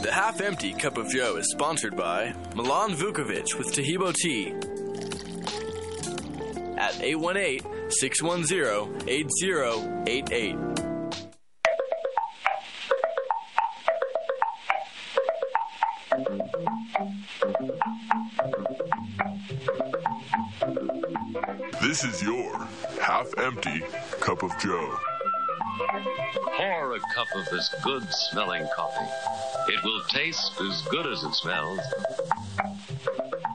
The half-empty cup of Joe is sponsored by Milan Vukovic with Tehebo Tea at 818-610-8088. This is your half-empty cup of Joe. Pour a cup of this good-smelling coffee. It will taste as good as it smells.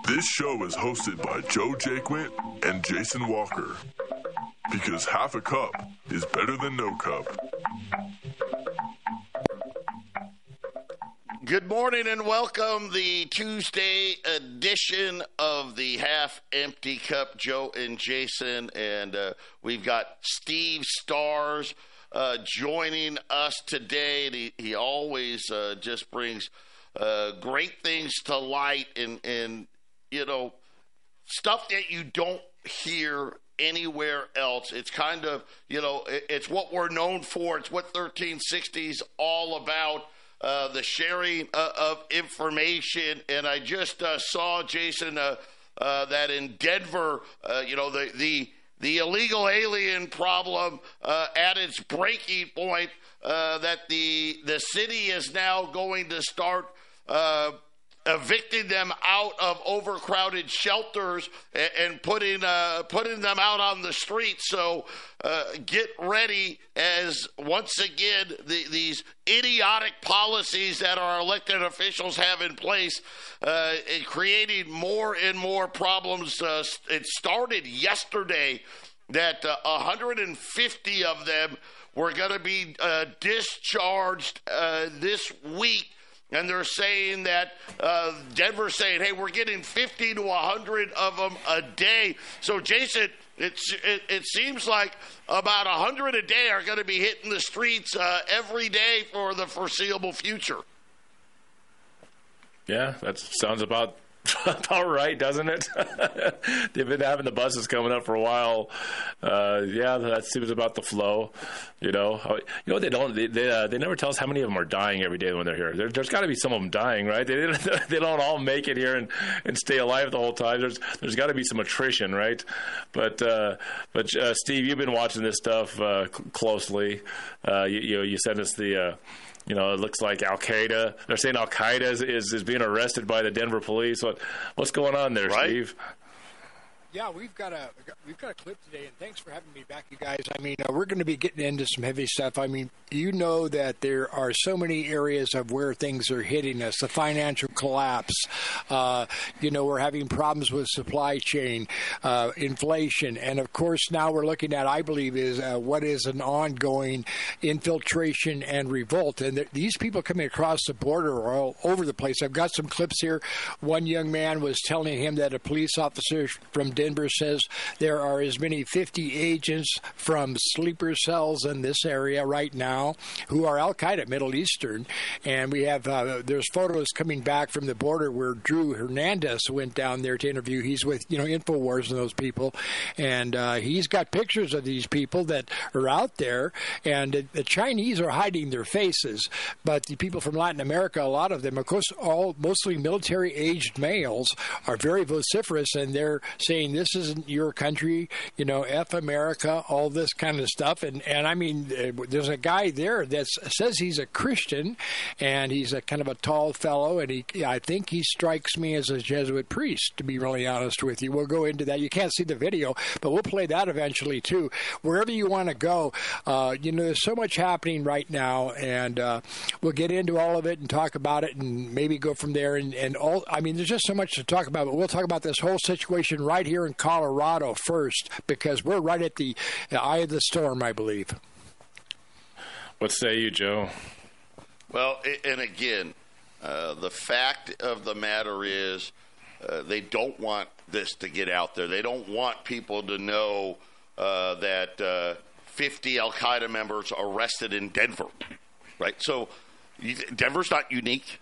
This show is hosted by Joe Jaquit and Jason Walker. Because half a cup is better than no cup. Good morning and welcome the Tuesday edition of the Half Empty Cup, Joe and Jason. And we've got Steve Starrs joining us today. And he always just brings great things to light and, you know, stuff that you don't hear anywhere else. It's kind of, you know, it's what we're known for. It's what 1360 is all about. The sharing of information, and I just saw, Jason, that in Denver, you know, the illegal alien problem at its breaking point, that the city is now going to start evicting them out of overcrowded shelters and putting them out on the street. So get ready, as once again these idiotic policies that our elected officials have in place creating more and more problems. It started yesterday that 150 of them were going to be discharged this week. And they're saying that Denver's saying, hey, we're getting 50 to 100 of them a day. So, Jason, it seems like about 100 a day are going to be hitting the streets every day for the foreseeable future. Yeah, that sounds about right, doesn't it? They've been having the buses coming up for a while. Yeah, that seems about the flow. You know they never tell us how many of them are dying every day when they're here. There's got to be some of them dying, right? They don't all make it here and stay alive the whole time. There's got to be some attrition, right? But Steve, you've been watching this stuff closely. You sent us the. You know, it looks like Al Qaeda. They're saying Al Qaeda is being arrested by the Denver police. What's going on there, right, Steve? Yeah, we've got a clip today, and thanks for having me back, you guys. I mean, we're going to be getting into some heavy stuff. I mean, you know that there are so many areas of where things are hitting us. The financial collapse, you know, we're having problems with supply chain, inflation, and of course now we're looking at, I believe, is what is an ongoing infiltration and revolt. And these people coming across the border are all over the place. I've got some clips here. One young man was telling him that a police officer from Denver says there are as many 50 agents from sleeper cells in this area right now who are Al Qaeda, Middle Eastern. And we have there's photos coming back from the border where Drew Hernandez went down there to interview. He's with, you know, Infowars and those people, and he's got pictures of these people that are out there. And the Chinese are hiding their faces, but the people from Latin America, a lot of them, of course, all mostly military-aged males, are very vociferous, and they're saying, this isn't your country, you know, F America, all this kind of stuff. And I mean, there's a guy there that says he's a Christian, and he's a kind of a tall fellow, and I think he strikes me as a Jesuit priest, to be really honest with you. We'll go into that. You can't see the video, but we'll play that eventually, too. Wherever you want to go, you know, there's so much happening right now, and we'll get into all of it and talk about it and maybe go from there. And all, I mean, there's just so much to talk about, but we'll talk about this whole situation right here in Colorado first, because we're right at the eye of the storm, I believe. What say you, Joe? Well, and again, the fact of the matter is they don't want this to get out there. They don't want people to know that 50 Al-Qaeda members arrested in Denver, right? So Denver's not unique.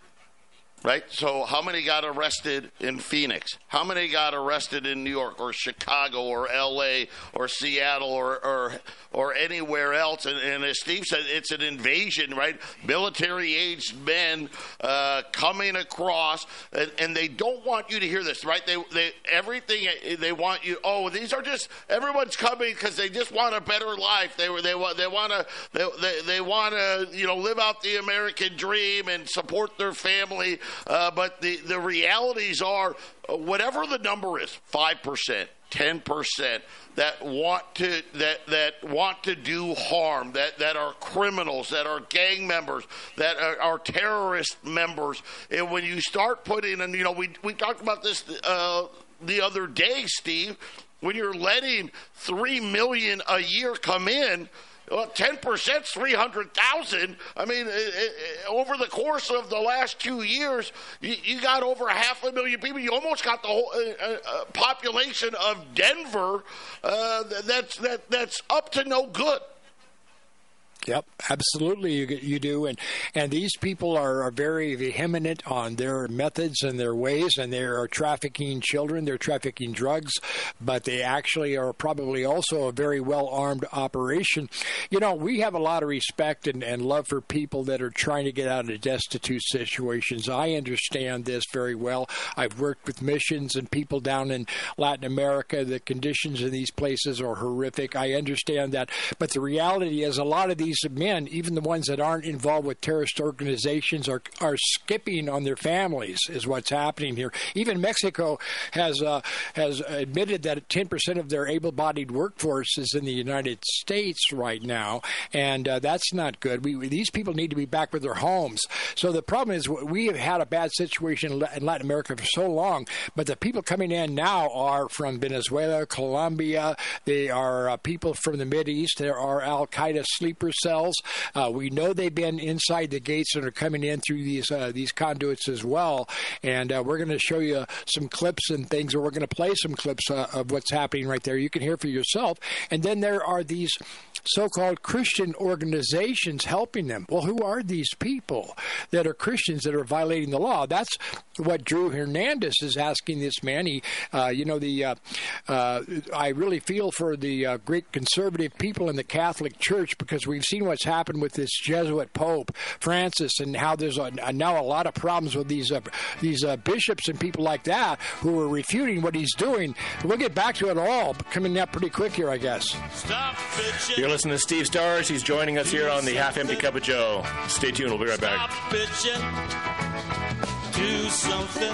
right? So how many got arrested in Phoenix? How many got arrested in New York or Chicago or LA or Seattle or anywhere else? And as Steve said, it's an invasion, right? Military-aged men coming across, and they don't want you to hear this, right? They everything they want you. Oh, these are just everyone's coming because they just want a better life. They want to you know, live out the American dream and support their family. But the realities are, whatever the number is, 5%, 10%, that want to do harm, that are criminals, that are gang members, that are terrorist members. And when you start putting, and you know, we talked about this the other day, Steve, when you're letting 3 million a year come in. Well, 10%, 300,000. I mean, over the course of the last 2 years, you got over 500,000 people. You almost got the whole population of Denver that's up to no good. Yep, absolutely you do. And these people are very vehement on their methods and their ways, and they are trafficking children, they're trafficking drugs, but they actually are probably also a very well-armed operation. You know, we have a lot of respect and love for people that are trying to get out of destitute situations. I understand this very well. I've worked with missions and people down in Latin America. The conditions in these places are horrific. I understand that. But the reality is a lot of these men, even the ones that aren't involved with terrorist organizations, are skipping on their families is what's happening here. Even Mexico has admitted that 10% of their able-bodied workforce is in the United States right now, and that's not good. These people need to be back with their homes. So the problem is we have had a bad situation in Latin America for so long, but the people coming in now are from Venezuela, Colombia. They are people from the Middle East. There are Al Qaeda sleepers cells. We know they've been inside the gates and are coming in through these conduits as well. And we're going to show you some clips and things, or we're going to play some clips of what's happening right there. You can hear for yourself. And then there are these so-called Christian organizations helping them. Well, who are these people that are Christians that are violating the law? That's what Drew Hernandez is asking this man. He, I really feel for the great conservative people in the Catholic Church, because we've seen what's happened with this Jesuit Pope Francis, and how there's now a lot of problems with these bishops and people like that who are refuting what he's doing. We'll get back to it all coming up pretty quick here, I guess. Stop bitching. You're listening to Steve Starrs. He's joining us here on the Half Empty Cup of Joe. Stay tuned. We'll be right back. Stop bitching. Do something.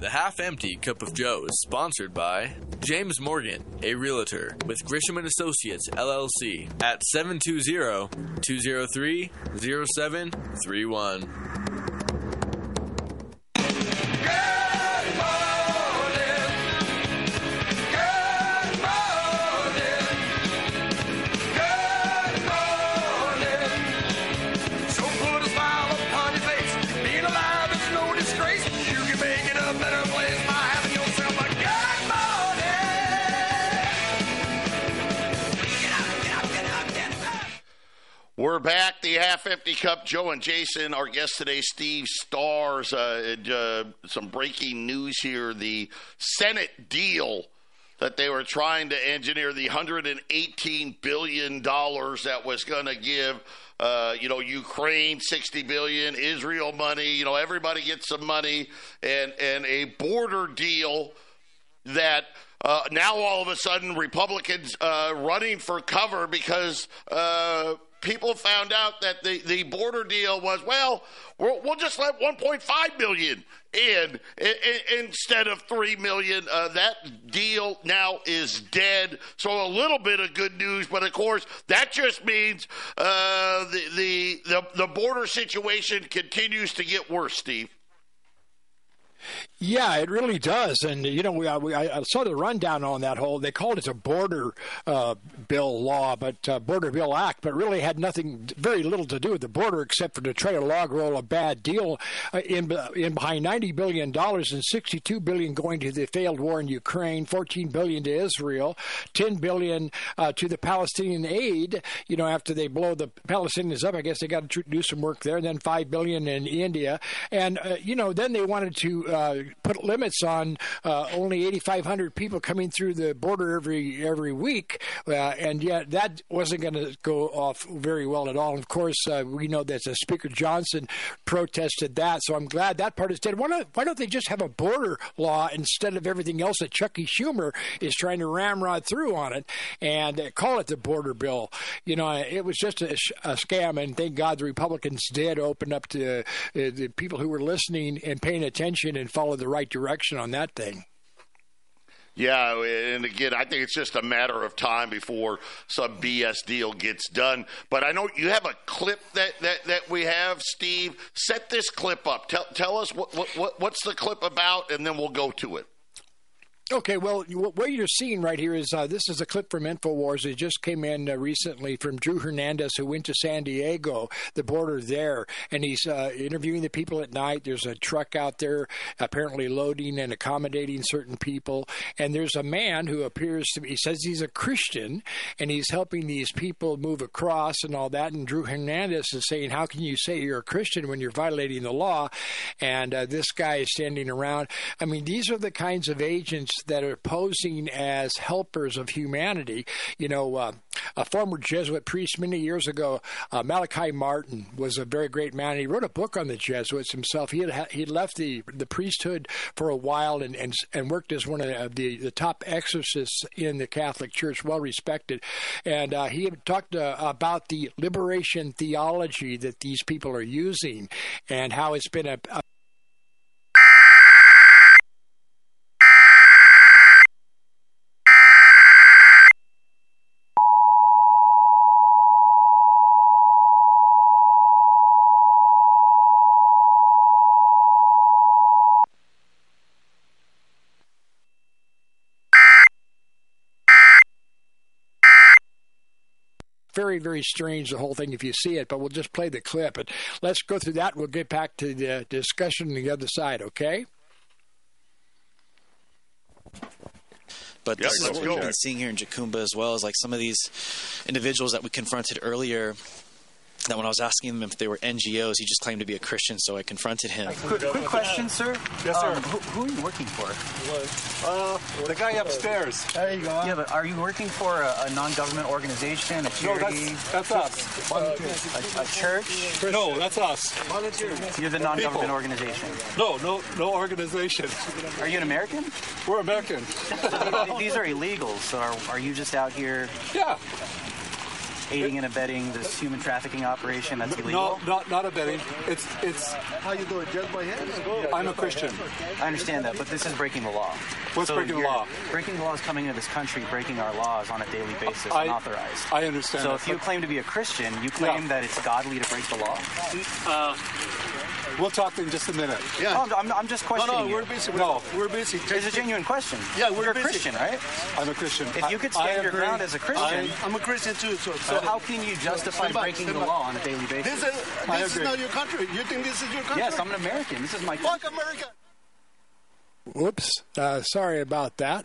The Half Empty Cup of Joe is sponsored by James Morgan, a realtor with Grisham & Associates, LLC at 720-203-0731. We're back, the Half Empty Cup. Joe and Jason, our guest today, Steve Starrs. Some breaking news here. The Senate deal that they were trying to engineer, the $118 billion that was going to give, Ukraine $60 billion, Israel money, everybody gets some money, and a border deal that... now all of a sudden Republicans running for cover because people found out that the border deal was, we'll just let 1.5 million in instead of 3 million. That deal now is dead. So a little bit of good news, but of course that just means the border situation continues to get worse, Steve. Yeah, it really does. And, I saw the rundown on that whole, they called it a border bill law, but border bill act, but really had very little to do with the border except for to try to log roll a bad deal in behind $90 billion and $62 billion going to the failed war in Ukraine, $14 billion to Israel, $10 billion to the Palestinian aid. After they blow the Palestinians up, I guess they got to do some work there, and then $5 billion in India. And, then they wanted to... put limits on only 8,500 people coming through the border every week, and yet that wasn't going to go off very well at all. And of course, we know that Speaker Johnson protested that, so I'm glad that part is dead. Why don't they just have a border law instead of everything else that Chuckie Schumer is trying to ramrod through on it and call it the border bill? It was just a scam, and thank God the Republicans did open up to the people who were listening and paying attention and follow the right direction on that thing. Yeah, and again, I think it's just a matter of time before some BS deal gets done. But I know you have a clip that we have, Steve. Set this clip up. Tell us what's the clip about, and then we'll go to it. Okay, well, what you're seeing right here is this is a clip from Infowars. It just came in recently from Drew Hernandez, who went to San Diego, the border there, and he's interviewing the people at night. There's a truck out there apparently loading and accommodating certain people, and there's a man who appears to be, he says he's a Christian, and he's helping these people move across and all that, and Drew Hernandez is saying, how can you say you're a Christian when you're violating the law? And this guy is standing around. I mean, these are the kinds of agents that are posing as helpers of humanity. A former Jesuit priest many years ago, Malachi Martin, was a very great man. He wrote a book on the Jesuits himself. He left the priesthood for a while and worked as one of the top exorcists in the Catholic Church, well respected. And he talked about the liberation theology that these people are using and how it's been a very, very strange, the whole thing, if you see it, but we'll just play the clip. And let's go through that. We'll get back to the discussion on the other side, okay? But this is what we've been seeing here in Jacumba as well, is like some of these individuals that we confronted earlier Now, when I was asking them if they were NGOs, he just claimed to be a Christian, so I confronted him. Quick question, sir. Yes, sir. Who are you working for? The guy upstairs. There you go. Yeah, but are you working for a non-government organization, a charity? No, that's us. A church? No, that's us. Volunteers. You're the non-government organization. No organization. Are you an American? We're American. These are illegals, so are you just out here? Yeah. Aiding and abetting this human trafficking operation that's illegal? No, not abetting. It's how you do it, judge by hand? I'm a Christian. I understand that, but this is breaking the law. What's breaking the law? Breaking the law is coming into this country, breaking our laws on a daily basis, unauthorized. I understand. So if you claim to be a Christian, you claim that it's godly to break the law? We'll talk in just a minute. Yeah. No, I'm just questioning you. We're busy. No, we're busy. It's a genuine question. Yeah, we're busy. You're a Christian, right? I'm a Christian. If you could stand your ground as a Christian. I'm a Christian, too. So how can you justify breaking the law on a daily basis? This is not your country. You think this is your country? Yes, I'm an American. This is my country. Fuck America! Whoops. Sorry about that.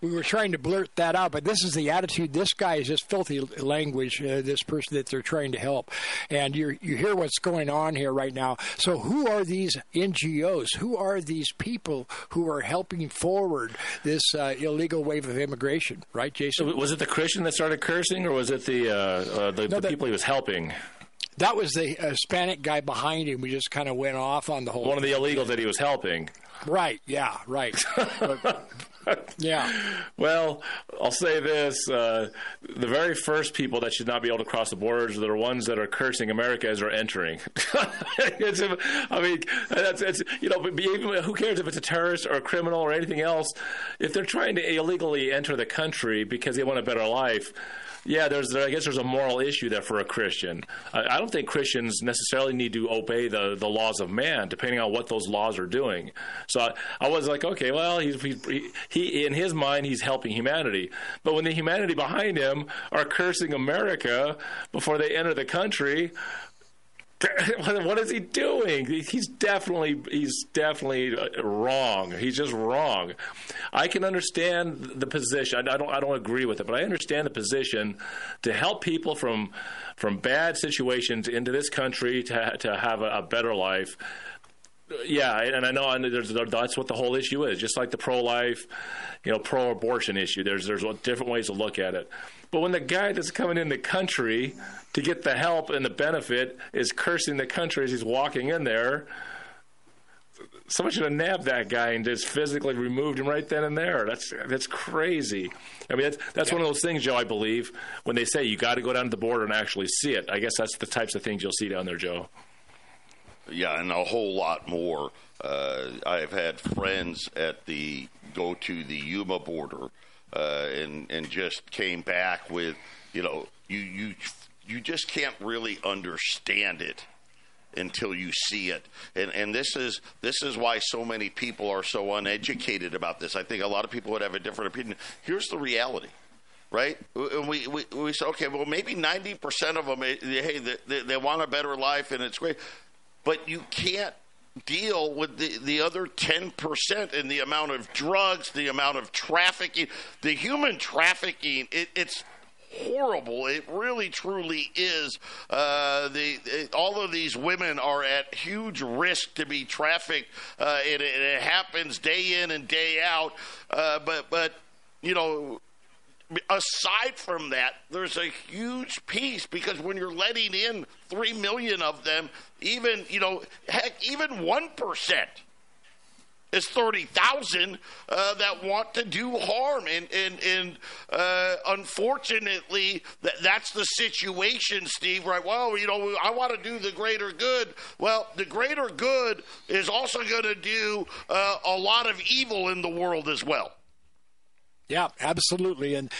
We were trying to blurt that out, but this is the attitude. This guy is just filthy language, this person that they're trying to help. And you hear what's going on here right now. So who are these NGOs? Who are these people who are helping forward this illegal wave of immigration? Right, Jason? So was it the Christian that started cursing, or was it the people he was helping? That was the Hispanic guy behind him. We just kind of went off on the whole one of the illegals that he was helping. Right, yeah, right. Yeah. Well, I'll say this. The very first people that should not be able to cross the borders are the ones that are cursing America as they're entering. Who cares if it's a terrorist or a criminal or anything else? If they're trying to illegally enter the country because they want a better life, yeah, I guess there's a moral issue there for a Christian. I don't think Christians necessarily need to obey the laws of man, depending on what those laws are doing. So I was like, okay, well, he in his mind, he's helping humanity. But when the humanity behind him are cursing America before they enter the country, what is he doing? He's definitely wrong. He's just wrong. I can understand the position. I don't agree with it, but I understand the position to help people from bad situations into this country to have a better life. Yeah, and I know that's what the whole issue is. Just like the pro-life, pro-abortion issue. There's different ways to look at it. But when the guy that's coming in the country to get the help and the benefit is cursing the country as he's walking in there, someone should have nabbed that guy and just physically removed him right then and there. That's crazy. I mean, that's one of those things, Joe, I believe, when they say you got to go down to the border and actually see it. I guess that's the types of things you'll see down there, Joe. Yeah, and a whole lot more. I've had friends go to the Yuma border and just came back with, you just can't really understand it until you see it. And this is why so many people are so uneducated about this. I think a lot of people would have a different opinion. Here's the reality. Right? And we say, okay, well, maybe 90% of them, hey, they want a better life and it's great. But you can't deal with the other 10% in the amount of drugs, the amount of trafficking, the human trafficking. It's horrible. It really, truly is. All of these women are at huge risk to be trafficked. It happens day in and day out. But aside from that, there's a huge piece because when you're letting in 3 million of them, even 1% is 30,000 that want to do harm. And unfortunately, that's the situation, Steve, right? Well, I want to do the greater good. Well, the greater good is also going to do a lot of evil in the world as well. Yeah, absolutely. And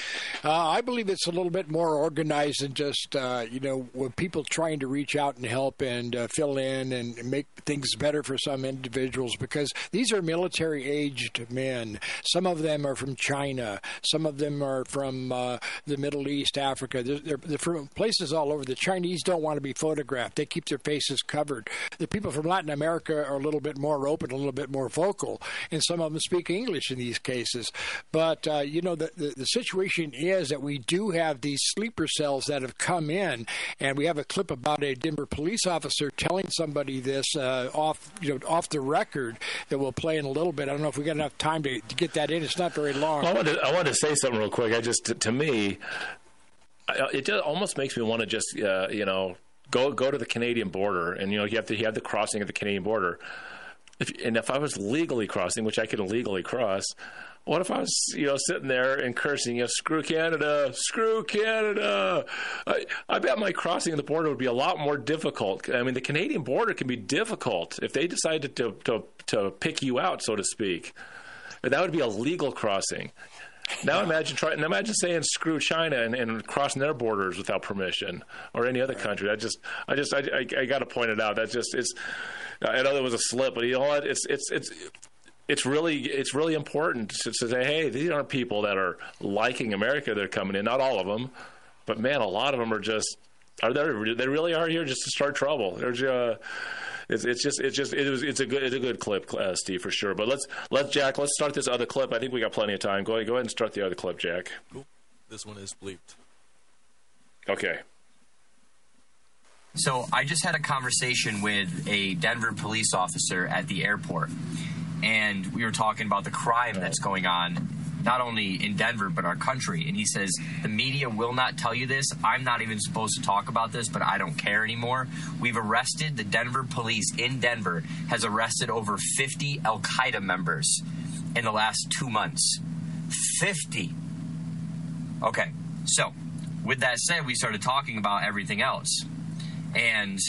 I believe it's a little bit more organized than just, with people trying to reach out and help and fill in and make things better for some individuals, because these are military-aged men. Some of them are from China. Some of them are from the Middle East, Africa. They're from places all over. The Chinese don't want to be photographed. They keep their faces covered. The people from Latin America are a little bit more open, a little bit more vocal, and some of them speak English in these cases. But you know, the situation is that we do have these sleeper cells that have come in, and we have a clip about a Denver police officer telling somebody this off the record that we'll play in a little bit. I don't know if we got enough time to get that in. It's not very long. Well, I want to say something real quick. It almost makes me want to just go to the Canadian border, and you have the crossing of the Canadian border. If I was legally crossing, which I could illegally cross, what if I was sitting there and cursing, screw Canada? I bet my crossing of the border would be a lot more difficult. I mean, the Canadian border can be difficult if they decided to pick you out, so to speak. That would be a legal crossing. Now imagine saying "screw China" and crossing their borders without permission, or any other country. I got to point it out. I know there was a slip, but it's really important to say, hey, these aren't people that are liking America. They're coming in, not all of them, but man, a lot of them they really are here just to start trouble. It's a good clip, Steve, for sure. But let's start this other clip. I think we got plenty of time. Go ahead and start the other clip, Jack. Oop, this one is bleeped. Okay. So I just had a conversation with a Denver police officer at the airport, and we were talking about the crime that's going on, not only in Denver but our country. And he says, the media will not tell you this. I'm not even supposed to talk about this, but I don't care anymore. We've arrested, the Denver police in Denver has arrested over 50 Al Qaeda members in the last 2 months. 50. Okay, so with that said, we started talking about everything else. And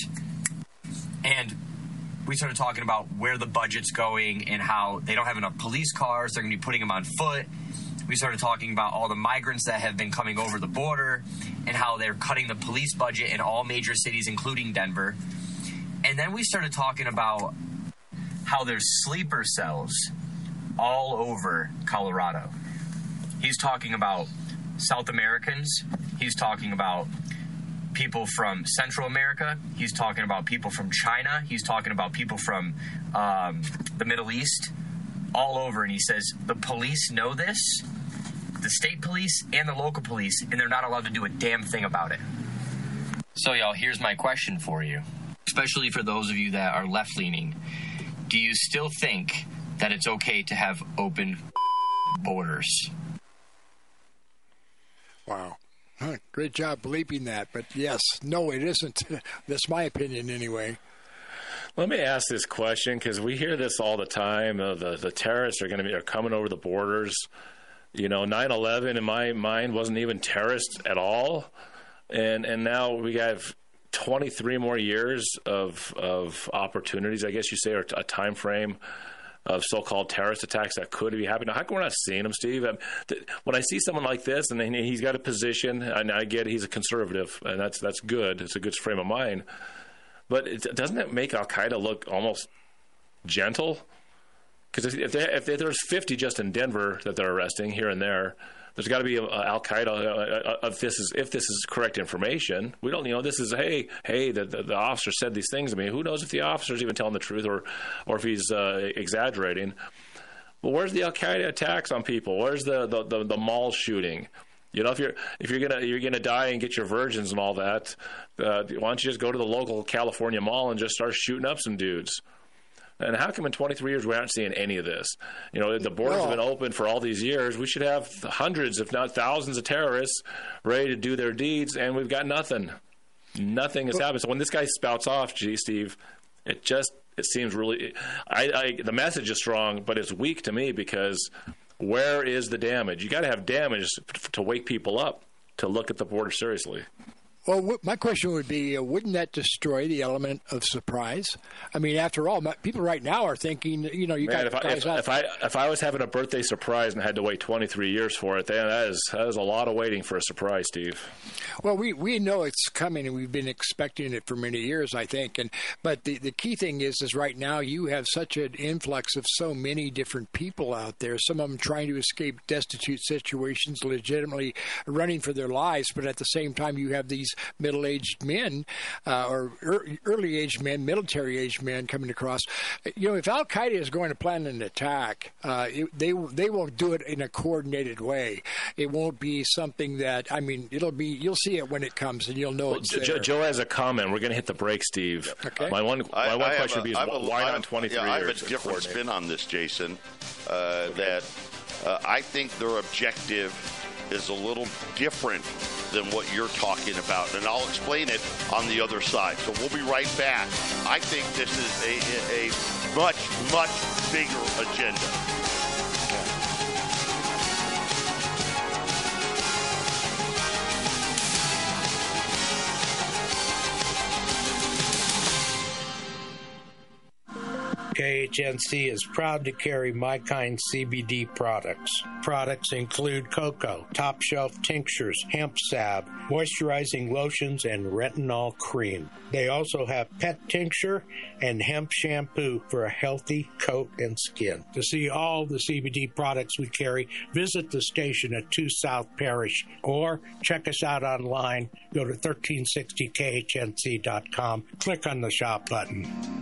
we started talking about where the budget's going and how they don't have enough police cars. They're going to be putting them on foot. We started talking about all the migrants that have been coming over the border and how they're cutting the police budget in all major cities, including Denver. And then we started talking about how there's sleeper cells all over Colorado. He's talking about South Americans. He's talking about people from Central America. He's talking about people from China. He's talking about people from the Middle East, all over. And he says the police know this, the state police and the local police, and they're not allowed to do a damn thing about it. So y'all, here's my question for you, especially for those of you that are left-leaning. Do you still think that it's okay to have open borders? Wow. Huh, great job bleeping that, but yes, no, it isn't. That's my opinion anyway. Let me ask this question, because we hear this all the time. The terrorists are coming over the borders. 9/11 in my mind wasn't even terrorist at all, and now we have 23 more years of opportunities, I guess you say, or a time frame of so-called terrorist attacks that could be happening. How come we're not seeing them, Steve? When I see someone like this, and he's got a position, and I get he's a conservative, and that's good. It's a good frame of mind. But doesn't it make Al Qaeda look almost gentle? Because if there's 50 just in Denver that they're arresting here and there, there's got to be a Al Qaeda. If this is correct information, we don't. This is hey. The officer said these things. I mean, who knows if the officer's even telling the truth or if he's exaggerating? But where's the Al Qaeda attacks on people? Where's the mall shooting? If you're gonna die and get your virgins and all that, why don't you just go to the local California mall and just start shooting up some dudes? And how come in 23 years we aren't seeing any of this? The borders have been open for all these years. We should have hundreds, if not thousands, of terrorists ready to do their deeds, and we've got nothing. Nothing has happened. So when this guy spouts off, Steve, it seems really – the message is strong, but it's weak to me, because where is the damage? You got to have damage to wake people up to look at the border seriously. Well, my question would be, wouldn't that destroy the element of surprise? I mean, after all, people right now are thinking, if I was having a birthday surprise and had to wait 23 years for it, then that is a lot of waiting for a surprise, Steve. Well, we know it's coming, and we've been expecting it for many years, I think. But the key thing is right now you have such an influx of so many different people out there, some of them trying to escape destitute situations, legitimately running for their lives, but at the same time you have these middle-aged men or early-aged men, military-aged men coming across. You know, if Al Qaeda is going to plan an attack, they will do it in a coordinated way. It won't be something that, I mean, it'll be, you'll see it when it comes and you'll know it's there. Joe has a comment. We're going to hit the break, Steve. Okay. My one question would be, why not 23 years? I have a different spin on this, Jason, I think their objective is a little different than what you're talking about, and I'll explain it on the other side. So we'll be right back. I think this is a much, much bigger agenda. KHNC is proud to carry My Kind CBD products. Products include cocoa, top-shelf tinctures, hemp salve, moisturizing lotions, and retinol cream. They also have pet tincture and hemp shampoo for a healthy coat and skin. To see all the CBD products we carry, visit the station at 2 South Parish or check us out online. Go to 1360KHNC.com. Click on the shop button.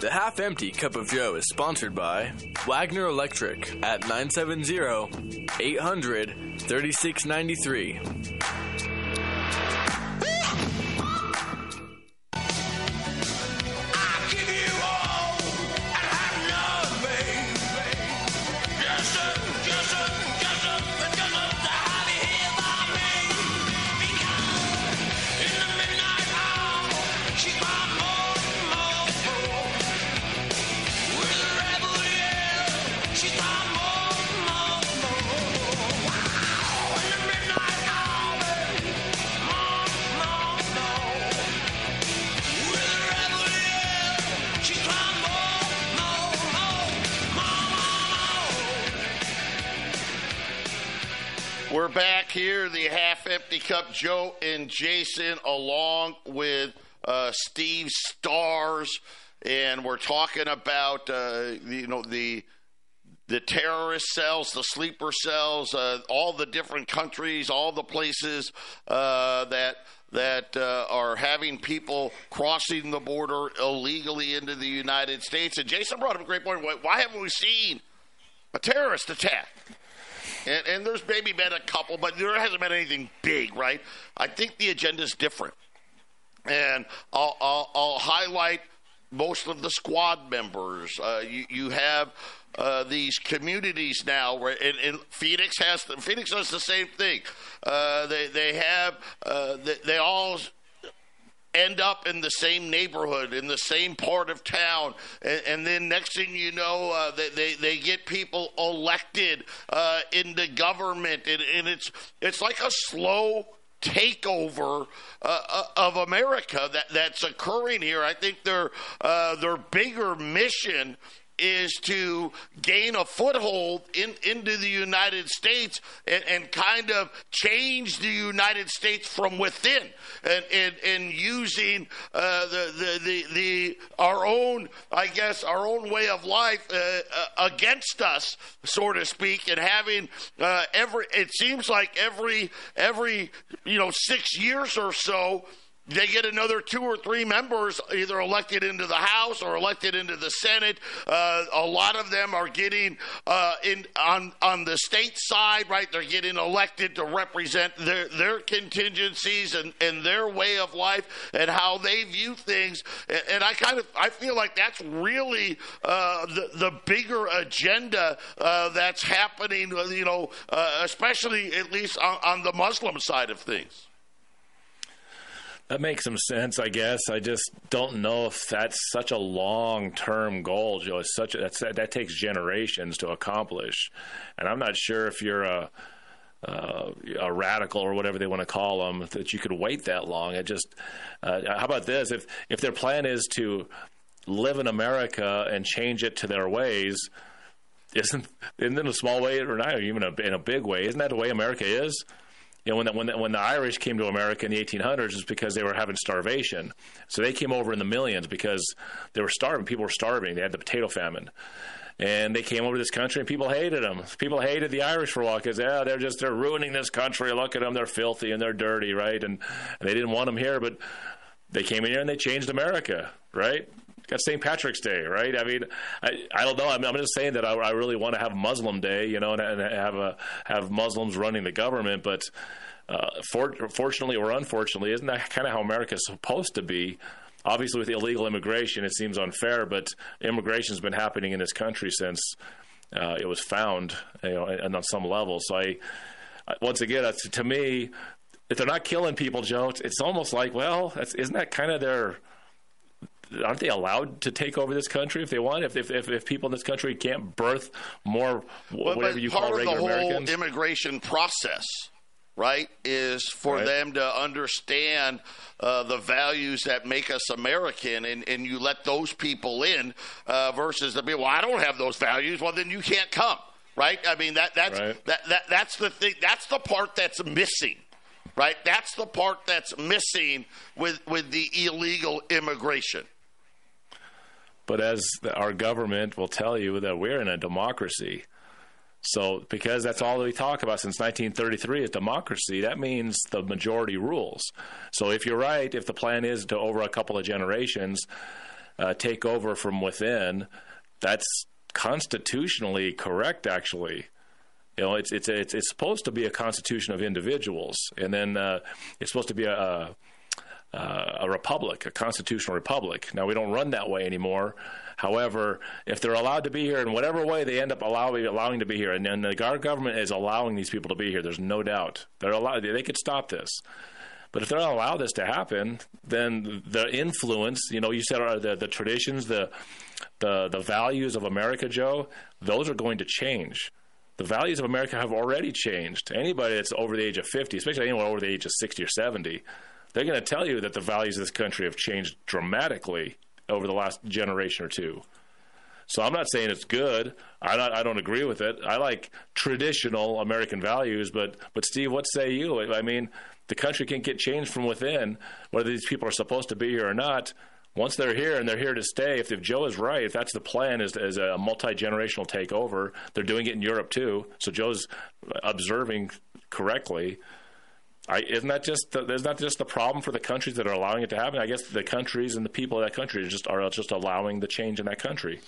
The Half-Empty Cup of Joe is sponsored by Wagner Electric at 970-800-3693. We're back here, the Half-Empty Cup, Joe and Jason, along with Steve Starrs, and we're talking about, the terrorist cells, the sleeper cells, all the different countries, all the places that are having people crossing the border illegally into the United States. And Jason brought up a great point. Why haven't we seen a terrorist attack? And there's maybe been a couple, but there hasn't been anything big, right? I think the agenda is different. And I'll highlight most of the squad members. You have these communities now, and Phoenix does the same thing. They all end up in the same neighborhood, in the same part of town, and then next thing you know, they get people elected into government, and it's like a slow takeover of America that's occurring here. I think their bigger mission is to gain a foothold into the United States and kind of change the United States from within, and using our own, I guess, our own way of life against us, so to speak, and having it seems like every 6 years or so, they get another 2 or 3 members either elected into the House or elected into the Senate. A lot of them are getting on the state side, right? They're getting elected to represent their contingencies and their way of life and how they view things. And I feel like that's really the bigger agenda that's happening, especially at least on the Muslim side of things. That makes some sense, I guess. I just don't know if that's such a long-term goal, Joe. It's that takes generations to accomplish, and I'm not sure if you're a radical or whatever they want to call them that you could wait that long. It just how about this? If their plan is to live in America and change it to their ways, isn't in a small way or not even in a big way? Isn't that the way America is? You know, when the Irish came to America in the 1800s, it's because they were having starvation. So they came over in the millions because they were starving. People were starving. They had the potato famine. And they came over to this country, and people hated them. People hated the Irish for a while because, they're ruining this country. Look at them. They're filthy and they're dirty, right? And they didn't want them here, but they came in here and they changed America, right? Got St. Patrick's Day, right? I mean, I don't know. I'm just saying that I really want to have Muslim Day, and have Muslims running the government. But fortunately or unfortunately, isn't that kind of how America's supposed to be? Obviously, with illegal immigration, it seems unfair, but immigration has been happening in this country since it was found, and on some level. So once again, to me, if they're not killing people, Joe, it's almost like, well, isn't that kind of their... Aren't they allowed to take over this country if they want? If people in this country can't birth more, whatever you call regular Americans? But part of the whole immigration process, right, is for them to understand the values that make us American, and you let those people in versus the people, well, I don't have those values. Well, then you can't come, right? I mean, that's the thing. That's the part that's missing. Right? That's the part that's missing with the illegal immigration. But as our government will tell you that we're in a democracy. So because that's all we talk about since 1933 is democracy, that means the majority rules. So if you're right, if the plan is to over a couple of generations take over from within, that's constitutionally correct, actually. It's supposed to be a constitution of individuals, and then it's supposed to be a republic, a constitutional republic. Now, we don't run that way anymore. However, if they're allowed to be here in whatever way they end up allowing to be here, and our government is allowing these people to be here, there's no doubt. They could stop this. But if they're not allowed this to happen, then the influence, you said the traditions, the values of America, Joe, those are going to change. The values of America have already changed. Anybody that's over the age of 50, especially anyone over the age of 60 or 70, they're going to tell you that the values of this country have changed dramatically over the last generation or two. So I'm not saying it's good. I don't agree with it. I like traditional American values, but Steve, what say you? I mean, the country can get changed from within, whether these people are supposed to be here or not. once they're here and they're here to stay, if Joe is right, if that's the plan is a multi-generational takeover, they're doing it in Europe too. So Joe's observing correctly. Isn't that just the problem for the countries that are allowing it to happen? I guess the countries and the people of that country are just allowing the change in that country.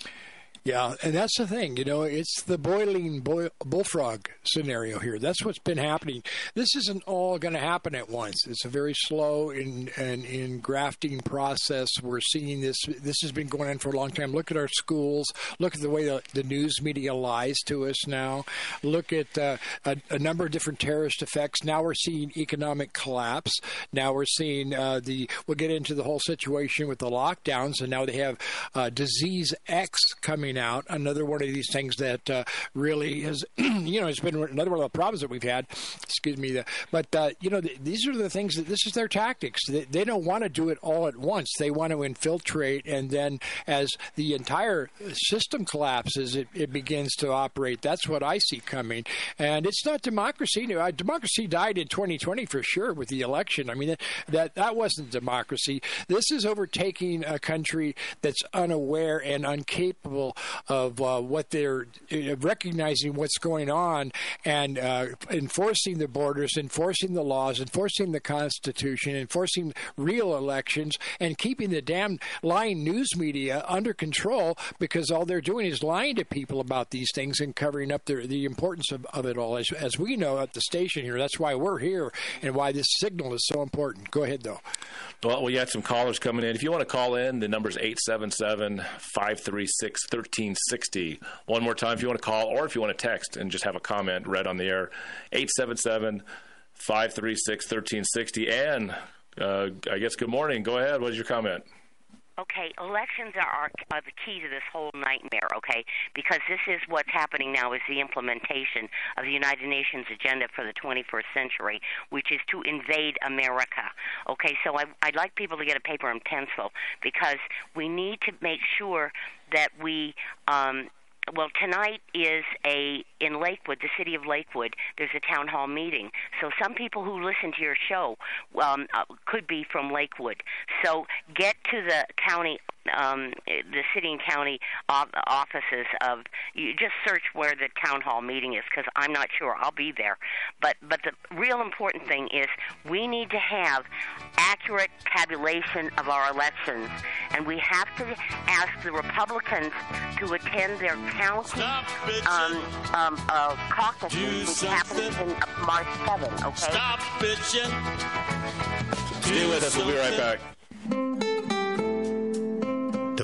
Yeah, and that's the thing, you know, it's the boiling bullfrog scenario here. That's what's been happening. This isn't all going to happen at once. It's a very slow and engrafting process. We're seeing this. This has been going on for a long time. Look at our schools. Look at the way the news media lies to us now. Look at a number of different terrorist effects. Now we're seeing economic collapse. Now we're seeing we'll get into the whole situation with the lockdowns, and now they have disease X coming out, another one of these things that really is, you know, it's been another one of the problems that we've had. Excuse me. These are the things that this is their tactics. They don't want to do it all at once. They want to infiltrate, and then as the entire system collapses, it begins to operate. That's what I see coming. And it's not democracy. Democracy died in 2020 for sure with the election. I mean, that wasn't democracy. This is overtaking a country that's unaware and incapable of what they're recognizing what's going on, and enforcing the borders, enforcing the laws, enforcing the Constitution, enforcing real elections, and keeping the damn lying news media under control, because all they're doing is lying to people about these things and covering up the importance of it all. As we know at the station here, that's why we're here and why this signal is so important. Go ahead, though. Well, we had some callers coming in. If you want to call in, the number's 877-536-1360. One more time if you want to call, or if you want to text and just have a comment read on the air, 877-536-1360. Ann, I guess good morning. Go ahead. What is your comment? Okay, elections are the key to this whole nightmare, okay, because this is what's happening now is the implementation of the United Nations agenda for the 21st century, which is to invade America, okay? So I'd like people to get a paper and pencil, because we need to make sure that we well, tonight is in Lakewood, the city of Lakewood, there's a town hall meeting. So some people who listen to your show could be from Lakewood. So get to the county, the city and county offices of, you just search where the town hall meeting is, because I'm not sure. I'll be there. But the real important thing is we need to have accurate tabulation of our elections, and we have to ask the Republicans to attend their county caucus meeting happening in March 7th, okay? Stop bitching. Stay with us. We'll be right back. The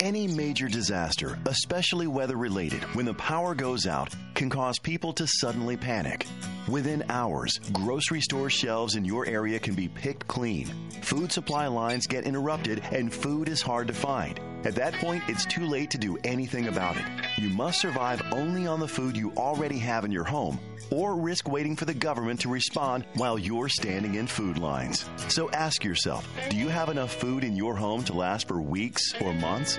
Any major disaster, especially weather-related, when the power goes out, can cause people to suddenly panic. Within hours, grocery store shelves in your area can be picked clean. Food supply lines get interrupted, and food is hard to find. At that point, it's too late to do anything about it. You must survive only on the food you already have in your home, or risk waiting for the government to respond while you're standing in food lines. So ask yourself, do you have enough food in your home to last for weeks or months?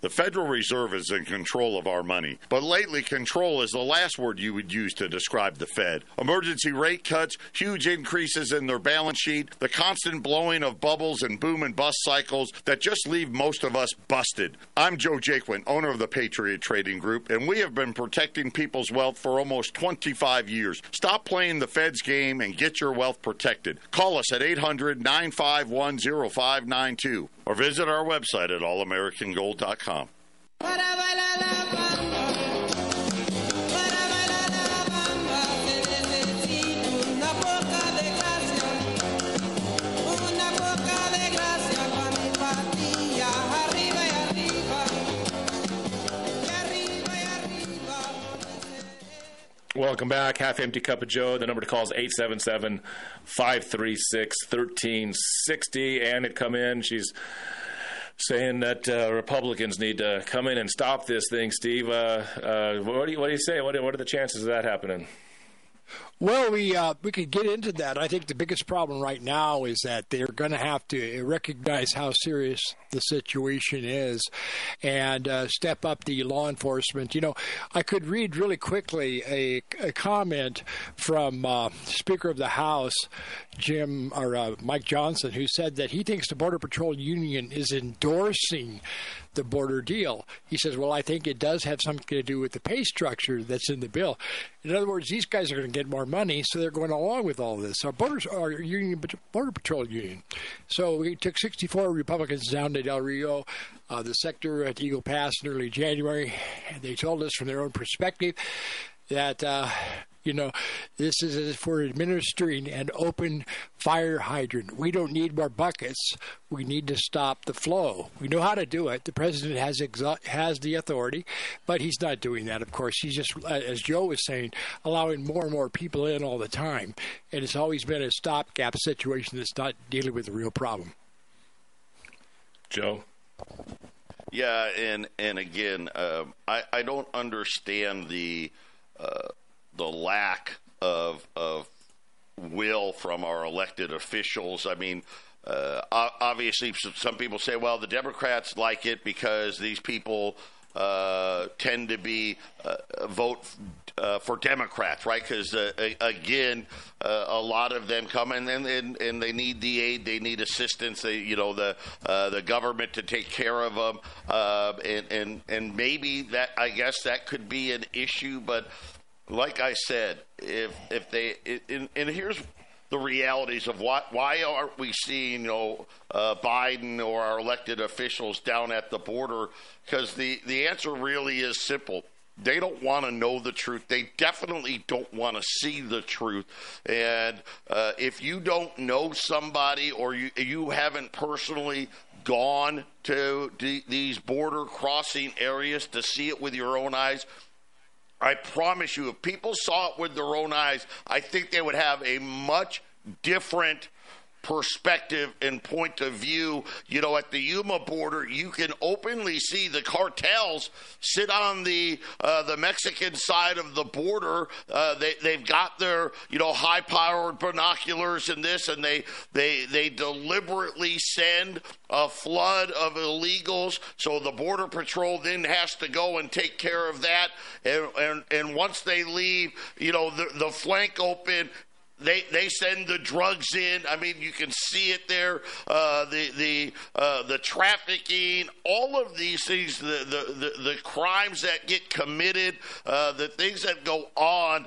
The Federal Reserve is in control of our money, but lately control is the last word you would use to describe the Fed. Emergency rate cuts, huge increases in their balance sheet, the constant blowing of bubbles and boom and bust cycles that just leave most of us busted. I'm Joe Jaquit, owner of the Patriot Trading Group, and we have been protecting people's wealth for almost 25 years. Stop playing the Fed's game and get your wealth protected. Call us at 800-951-0592 or visit our website at allamericangold.com. Welcome back. Half Empty Cup of Joe. The number to call is 877-536-1360. Ann had come in. She's saying that Republicans need to come in and stop this thing, Steve. What do you say? What are the chances of that happening? Well, we could get into that. I think the biggest problem right now is that they're going to have to recognize how serious the situation is and step up the law enforcement. You know, I could read really quickly a comment from Speaker of the House, Mike Johnson, who said that he thinks the Border Patrol Union is endorsing the border deal. He says, well, I think it does have something to do with the pay structure that's in the bill. In other words, these guys are going to get more money, so they're going along with all this. Our Border Patrol Union. So we took 64 Republicans down to Del Rio, the sector at Eagle Pass in early January, and they told us from their own perspective that, you know, this is for administering an open fire hydrant. We don't need more buckets. We need to stop the flow. We know how to do it. The president has the authority, but he's not doing that, of course. He's just, as Joe was saying, allowing more and more people in all the time. And it's always been a stopgap situation that's not dealing with the real problem. Joe? Yeah, and again, I don't understand the lack of will from our elected officials. I mean, obviously some people say, well, the Democrats like it because these people tend to be vote for Democrats, right? Because again, a lot of them come and they need the aid, they need assistance, the government to take care of them, and maybe that, I guess that could be an issue, but. Like I said, if they and here's the realities of why aren't we seeing Biden or our elected officials down at the border? Because the answer really is simple. They don't want to know the truth. They definitely don't want to see the truth. And if you don't know somebody or you haven't personally gone to these border crossing areas to see it with your own eyes. I promise you, if people saw it with their own eyes, I think they would have a much different perspective and point of view. You know, at the Yuma border, you can openly see the cartels sit on the Mexican side of the border. They've got their, high-powered binoculars and this, and they deliberately send a flood of illegals. So the Border Patrol then has to go and take care of that. And once they leave, the flank open, They send the drugs in. I mean, you can see it there. The trafficking, all of these things, the crimes that get committed, the things that go on.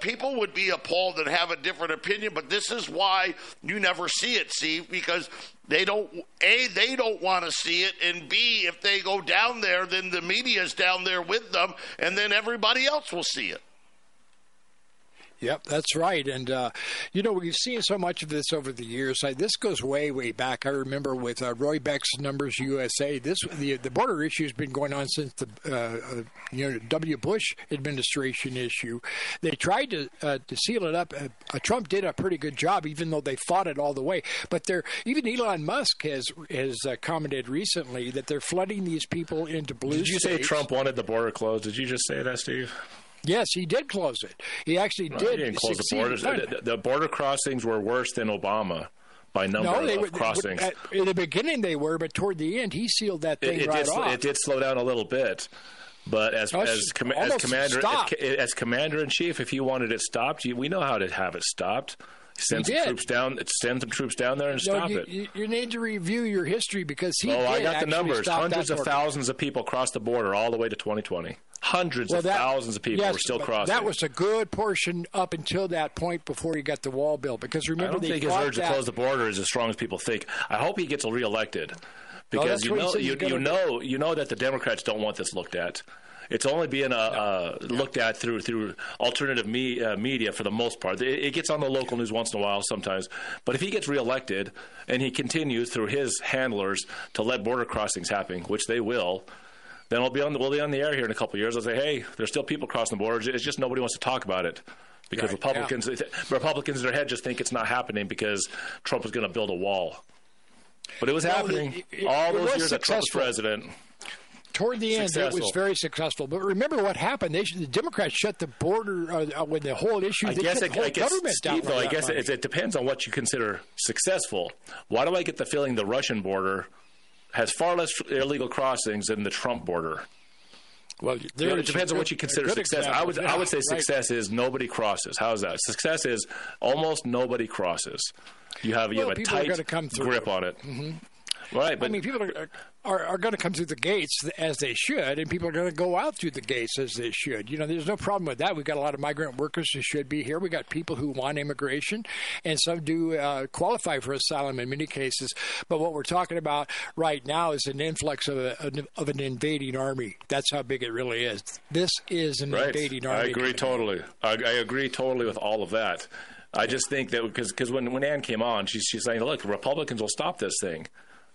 People would be appalled and have a different opinion. But this is why you never see it, Steve, because. They don't want to see it, and B, if they go down there, then the media's down there with them, and then everybody else will see it. Yep, that's right. And, we've seen so much of this over the years. This goes way, way back. I remember with Roy Beck's Numbers USA, the border issue has been going on since the W. Bush administration issue. They tried to seal it up. Trump did a pretty good job, even though they fought it all the way. But even Elon Musk has commented recently that they're flooding these people into blue states. Did you say Trump wanted the border closed? Did you just say that, Steve? Yes, he did close it. He actually did. He didn't close the borders. The border crossings were worse than Obama by number of crossings. In the beginning they were, but toward the end he sealed that thing off. It did slow down a little bit, but as commander-in-chief, if he wanted it stopped, we know how to have it stopped. Send some troops down there and stop it. You need to review your history because he did. Oh, I got the numbers. Hundreds of thousands of people crossed the border all the way to 2020. Hundreds of thousands of people were still crossing. That was a good portion up until that point before he got the wall built. Because remember, I don't think his urge to close the border is as strong as people think. I hope he gets reelected. because you know that the Democrats don't want this looked at. It's only being looked at through alternative media for the most part. It gets on the local news once in a while sometimes. But if he gets reelected and he continues through his handlers to let border crossings happen, which they will, then we'll be on the air here in a couple of years. I'll say, hey, there's still people crossing the border. It's just nobody wants to talk about it because Republicans in their head just think it's not happening because Trump is going to build a wall. But it was happening all those years that Trump was president. Toward the end, it was very successful. But remember what happened. The Democrats shut the border when the whole issue, they shut the whole government down. I guess it depends on what you consider successful. Why do I get the feeling the Russian border has far less illegal crossings than the Trump border? Well, it depends on what you consider success. I would say success is nobody crosses. How is that? Success is almost nobody crosses. You have a tight grip on it. Mm-hmm. Right, but I mean, people are going to come through the gates as they should, and people are going to go out through the gates as they should. You know, there's no problem with that. We've got a lot of migrant workers who should be here. We've got people who want immigration, and some do qualify for asylum in many cases. But what we're talking about right now is an influx of an invading army. That's how big it really is. This is an invading army. I agree totally with all of that. I just think that because when Ann came on, she's saying, look, Republicans will stop this thing.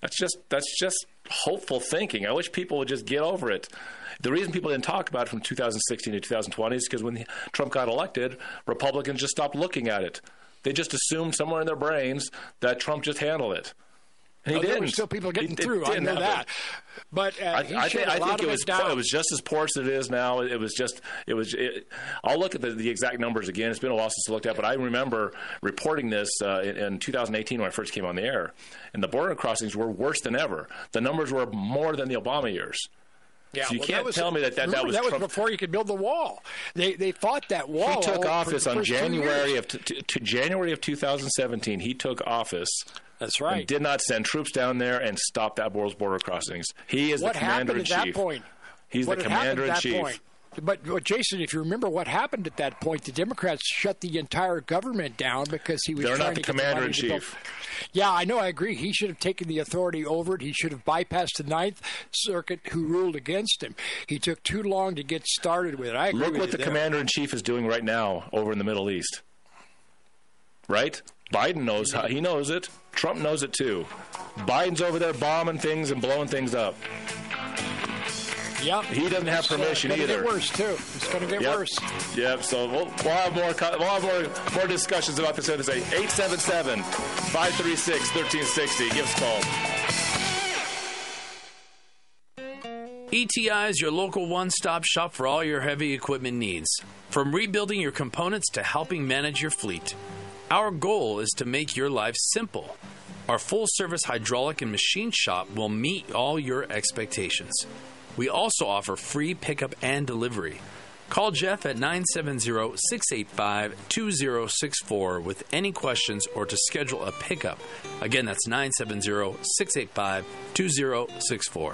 That's just hopeful thinking. I wish people would just get over it. The reason people didn't talk about it from 2016 to 2020 is because when Trump got elected, Republicans just stopped looking at it. They just assumed somewhere in their brains that Trump just handled it. And he didn't. There were still people getting through. I know that. But I think it was just as porous as it is now. I'll look at the exact numbers again. It's been a while since I looked at, but I remember reporting this in 2018 when I first came on the air, and the border crossings were worse than ever. The numbers were more than the Obama years. Yeah, so that was before you could build the wall. They fought that wall. He took office on January of 2017. He took office. That's right. And did not send troops down there and stop that border crossings. He is the commander in chief. What happened at that point? He's the commander in chief. But Jason, if you remember what happened at that point, the Democrats shut the entire government down because he was. They're not the commander in chief. Yeah, I know. I agree. He should have taken the authority over it. He should have bypassed the Ninth Circuit, who ruled against him. He took too long to get started with it. I agree with you. Look what the commander in chief is doing right now over in the Middle East. Right? Biden knows how. He knows it. Trump knows it too. Biden's over there bombing things and blowing things up. Yep. He doesn't have permission either. It's going to get worse, too. It's going to get worse. Yep. So we'll have more discussions about this. 877-536-1360. Give us a call. ETI is your local one-stop shop for all your heavy equipment needs, from rebuilding your components to helping manage your fleet. Our goal is to make your life simple. Our full-service hydraulic and machine shop will meet all your expectations. We also offer free pickup and delivery. Call Jeff at 970-685-2064 with any questions or to schedule a pickup. Again, that's 970-685-2064.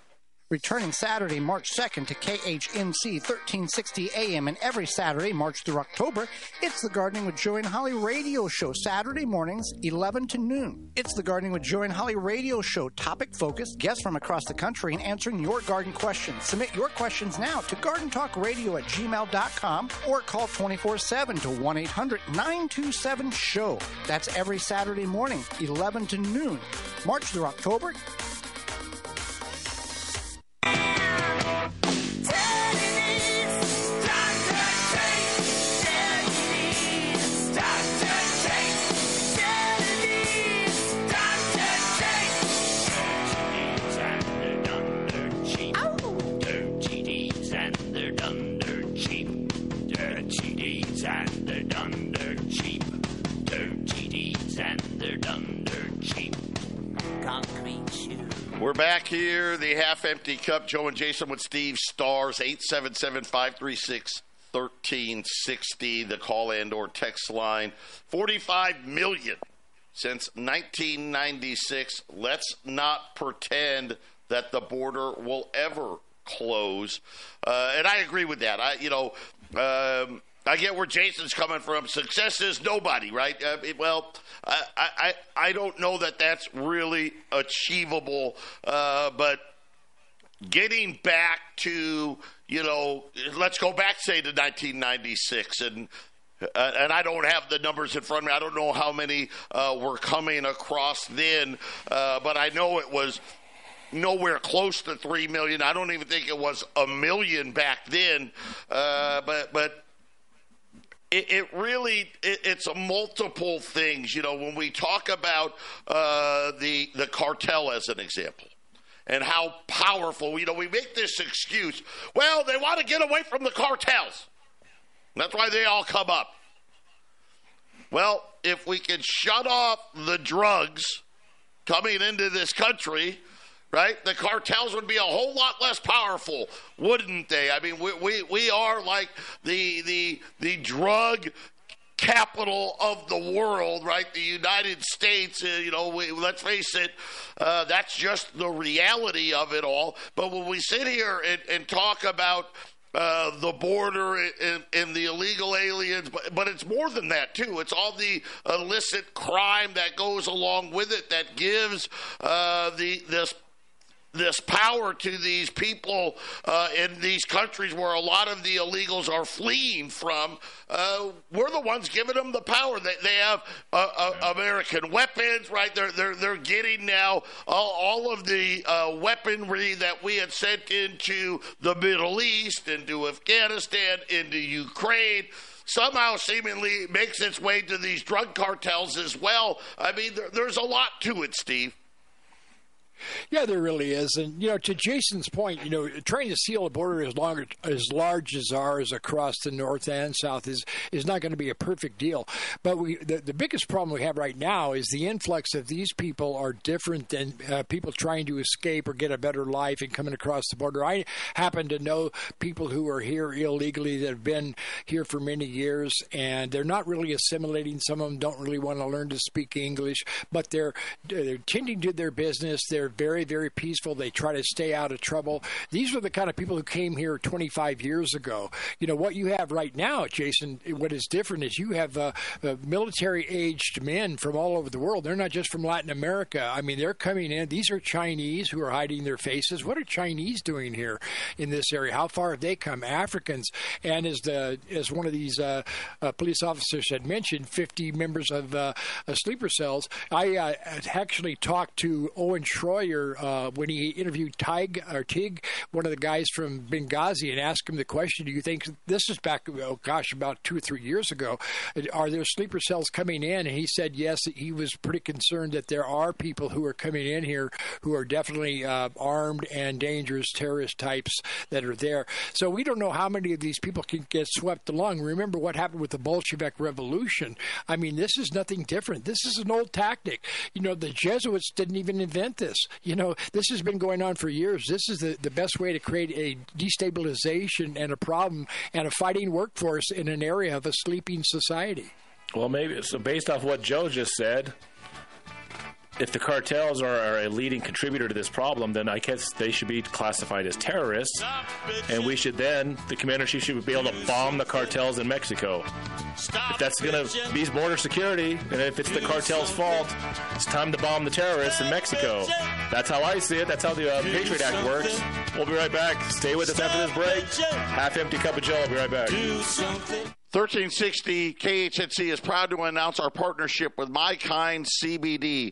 Returning Saturday, March 2nd to KHNC 1360 AM, and every Saturday, March through October, it's the Gardening with Joey and Holly radio show, Saturday mornings, 11 to noon. It's the Gardening with Joey and Holly radio show, topic-focused, guests from across the country, and answering your garden questions. Submit your questions now to gardentalkradio@gmail.com or call 24/7 to 1-800-927-SHOW. That's every Saturday morning, 11 to noon, March through October. We're back here, the half-empty cup. Joe and Jason with Steve Starrs, 877-536-1360, the call and or text line. 45 million since 1996. Let's not pretend that the border will ever close. And I agree with that. I get where Jason's coming from. Success is nobody, right? I don't know that that's really achievable, but getting back to, let's go back, say, to 1996, and I don't have the numbers in front of me. I don't know how many were coming across then, but I know it was nowhere close to 3 million. I don't even think it was a million back then, but It's a multiple things. When we talk about the cartel as an example and how powerful, we make this excuse, well, they want to get away from the cartels. That's why they all come up. Well, if we can shut off the drugs coming into this country, right, the cartels would be a whole lot less powerful, wouldn't they? I mean, we are like the drug capital of the world, right? The United States, let's face it, that's just the reality of it all. But when we sit here and talk about the border and the illegal aliens, but it's more than that too. It's all the illicit crime that goes along with it that gives this power to these people in these countries where a lot of the illegals are fleeing from. We're the ones giving them the power. They have American weapons, right? They're getting now all of the weaponry that we had sent into the Middle East, into Afghanistan, into Ukraine. Somehow seemingly makes its way to these drug cartels as well. I mean, there's a lot to it, Steve. Yeah, there really is. And, to Jason's point, trying to seal a border as large as ours across the north and south is not going to be a perfect deal. But the biggest problem we have right now is the influx of these people are different than people trying to escape or get a better life and coming across the border. I happen to know people who are here illegally that have been here for many years, and they're not really assimilating. Some of them don't really want to learn to speak English, but they're tending to their business. They're very, very peaceful. They try to stay out of trouble. These were the kind of people who came here 25 years ago. What you have right now, Jason, what is different is you have military-aged men from all over the world. They're not just from Latin America. I mean, they're coming in. These are Chinese who are hiding their faces. What are Chinese doing here in this area? How far have they come? Africans. And as one of these police officers had mentioned, 50 members of sleeper cells. I actually talked to Owen Troyer when he interviewed Tig, one of the guys from Benghazi, and asked him the question, do you think, this is back, about 2 or 3 years ago, are there sleeper cells coming in? And he said yes, he was pretty concerned that there are people who are coming in here who are definitely armed and dangerous terrorist types that are there. So we don't know how many of these people can get swept along. Remember what happened with the Bolshevik Revolution. I mean, this is nothing different. This is an old tactic. The Jesuits didn't even invent this. This has been going on for years. This is the best way to create a destabilization and a problem and a fighting workforce in an area of a sleeping society. Well, maybe so. Based off what Joe just said, if the cartels are a leading contributor to this problem, then I guess they should be classified as terrorists, and we should then, the commander-in-chief should be able to bomb the cartels in Mexico. If that's going to be border security, and if it's the cartel's fault, it's time to bomb the terrorists in Mexico. That's how I see it. That's how the Patriot Act works. We'll be right back. Stay with us after this break. Half-empty cup of Joe. I'll be right back. 1360 KHNC is proud to announce our partnership with My Kind CBD,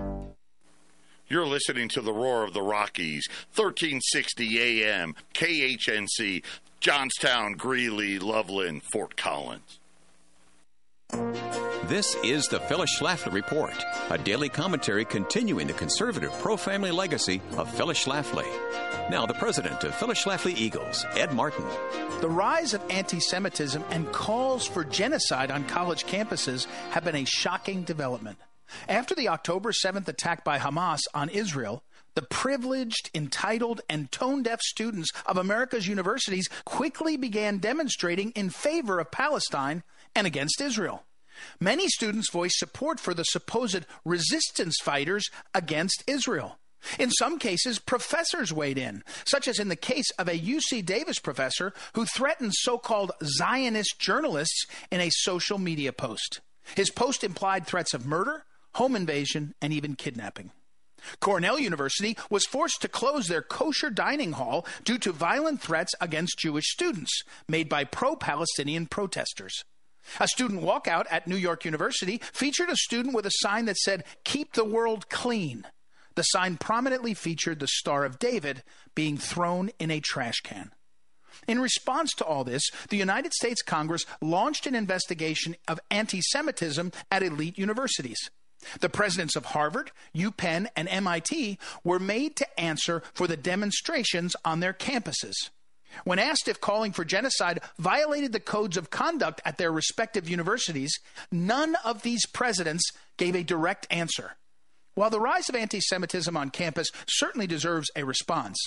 You're listening to the Roar of the Rockies, 1360 AM, KHNC, Johnstown, Greeley, Loveland, Fort Collins. This is the Phyllis Schlafly Report, a daily commentary continuing the conservative pro-family legacy of Phyllis Schlafly. Now the president of Phyllis Schlafly Eagles, Ed Martin. The rise of anti-Semitism and calls for genocide on college campuses have been a shocking development. After the October 7th attack by Hamas on Israel, the privileged, entitled, and tone-deaf students of America's universities quickly began demonstrating in favor of Palestine and against Israel. Many students voiced support for the supposed resistance fighters against Israel. In some cases, professors weighed in, such as in the case of a UC Davis professor who threatened so-called Zionist journalists in a social media post. His post implied threats of murder, home invasion, and even kidnapping. Cornell University was forced to close their kosher dining hall due to violent threats against Jewish students made by pro-Palestinian protesters. A student walkout at New York University featured a student with a sign that said, "Keep the world clean." The sign prominently featured the Star of David being thrown in a trash can. In response to all this, the United States Congress launched an investigation of anti-Semitism at elite universities. The presidents of Harvard, UPenn, and MIT were made to answer for the demonstrations on their campuses. When asked if calling for genocide violated the codes of conduct at their respective universities, none of these presidents gave a direct answer. While the rise of anti-Semitism on campus certainly deserves a response,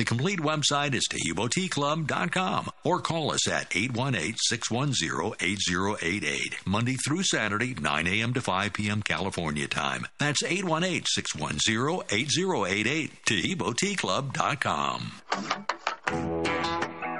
The complete website is TeheboTeaClub.com or call us at 818-610-8088, Monday through Saturday, 9 a.m. to 5 p.m. California time. That's 818-610-8088, TeheboTeaClub.com.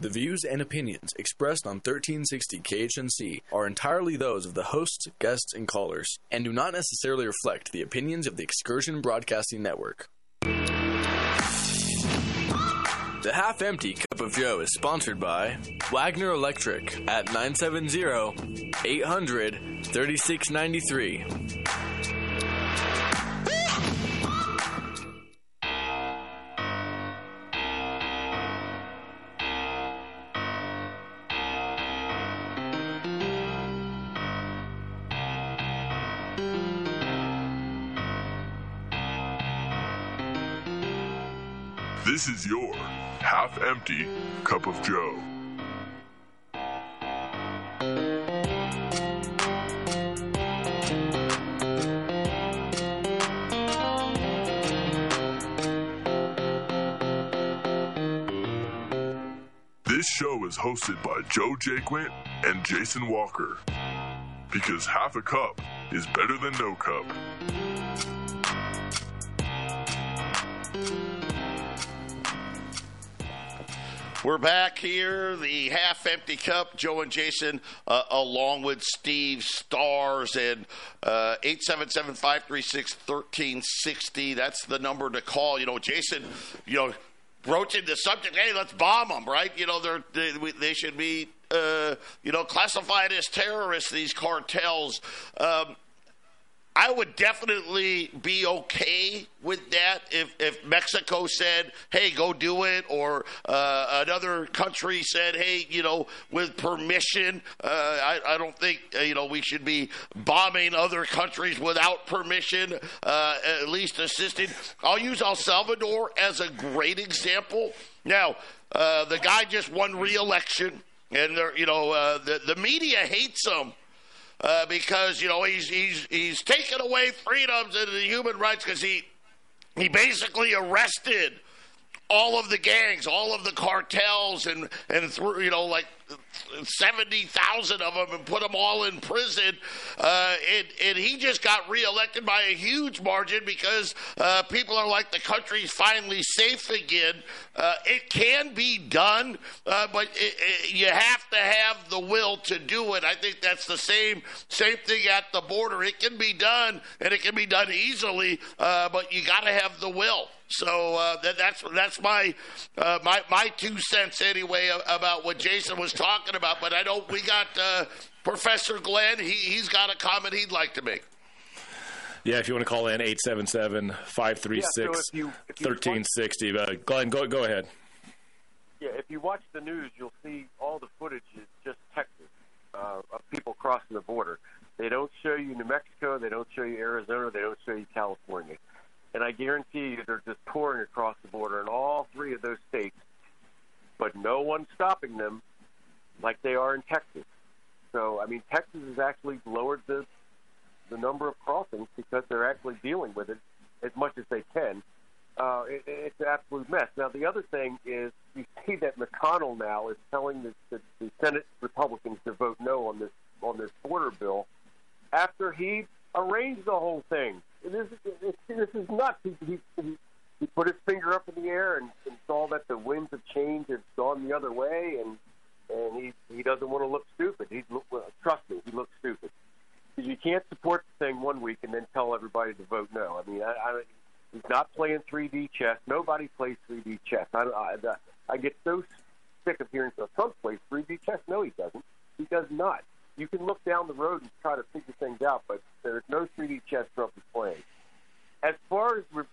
The views and opinions expressed on 1360 KHNC are entirely those of the hosts, guests, and callers, and do not necessarily reflect the opinions of the Excursion Broadcasting Network. The Half-Empty Cup of Joe is sponsored by Wagner Electric at 970-800-3693. This is your half-empty cup of Joe. This show is hosted by Joe Jaquit and Jason Walker, because half a cup is better than no cup. We're back here, the half-empty cup, Joe and Jason, along with Steve Starrs, and 877-536-1360. That's the number to call. You know, Jason, broaching the subject, hey, let's bomb them, right? You know, they should be, classified as terrorists, these cartels. I would definitely be okay with that if Mexico said, hey, go do it, or another country said, hey, with permission. I don't think, we should be bombing other countries without permission, at least assisting. I'll use El Salvador as a great example. Now, the guy just won re-election, and, the media hates him. Because he's taken away freedoms and the human rights, because he basically arrested all of the gangs, all of the cartels, and threw 70,000 of them and put them all in prison. And he just got reelected by a huge margin because people are like, the country's finally safe again. It can be done, but you have to have the will to do it. I think that's the same thing at the border. It can be done, and it can be done easily, but you got to have the will. So that's my 2 cents anyway about what Jason was talking about. But I don't. We got Professor Glenn. He's got a comment he'd like to make. Yeah, if you want to call in 877-536-1360. Glenn, go ahead. Yeah, if you watch the news, you'll see all the footage is just Texas of people crossing the border. They don't show you New Mexico. They don't show you Arizona. They don't show you California. And I guarantee you they're just pouring across the border in all three of those states, but no one's stopping them like they are in Texas. So, I mean, Texas has actually lowered the number of crossings because they're actually dealing with it as much as they can. It's an absolute mess. Now, the other thing is you see that McConnell now is telling the Senate Republicans to vote no on this border bill after he arranged the whole thing. This is nuts. He put his finger up in the air and saw that the winds of change had gone the other way, and he doesn't want to look stupid. Trust me, he looks stupid. Because you can't support the thing one week and then tell everybody to vote no. I mean, he's not playing 3D chess. Nobody plays 3D chess. I get so sick of hearing Trump plays 3D chess. No, he doesn't. He does not. You can look down the road and try to figure things out, but there's no 3D chess Trump is playing. As far as when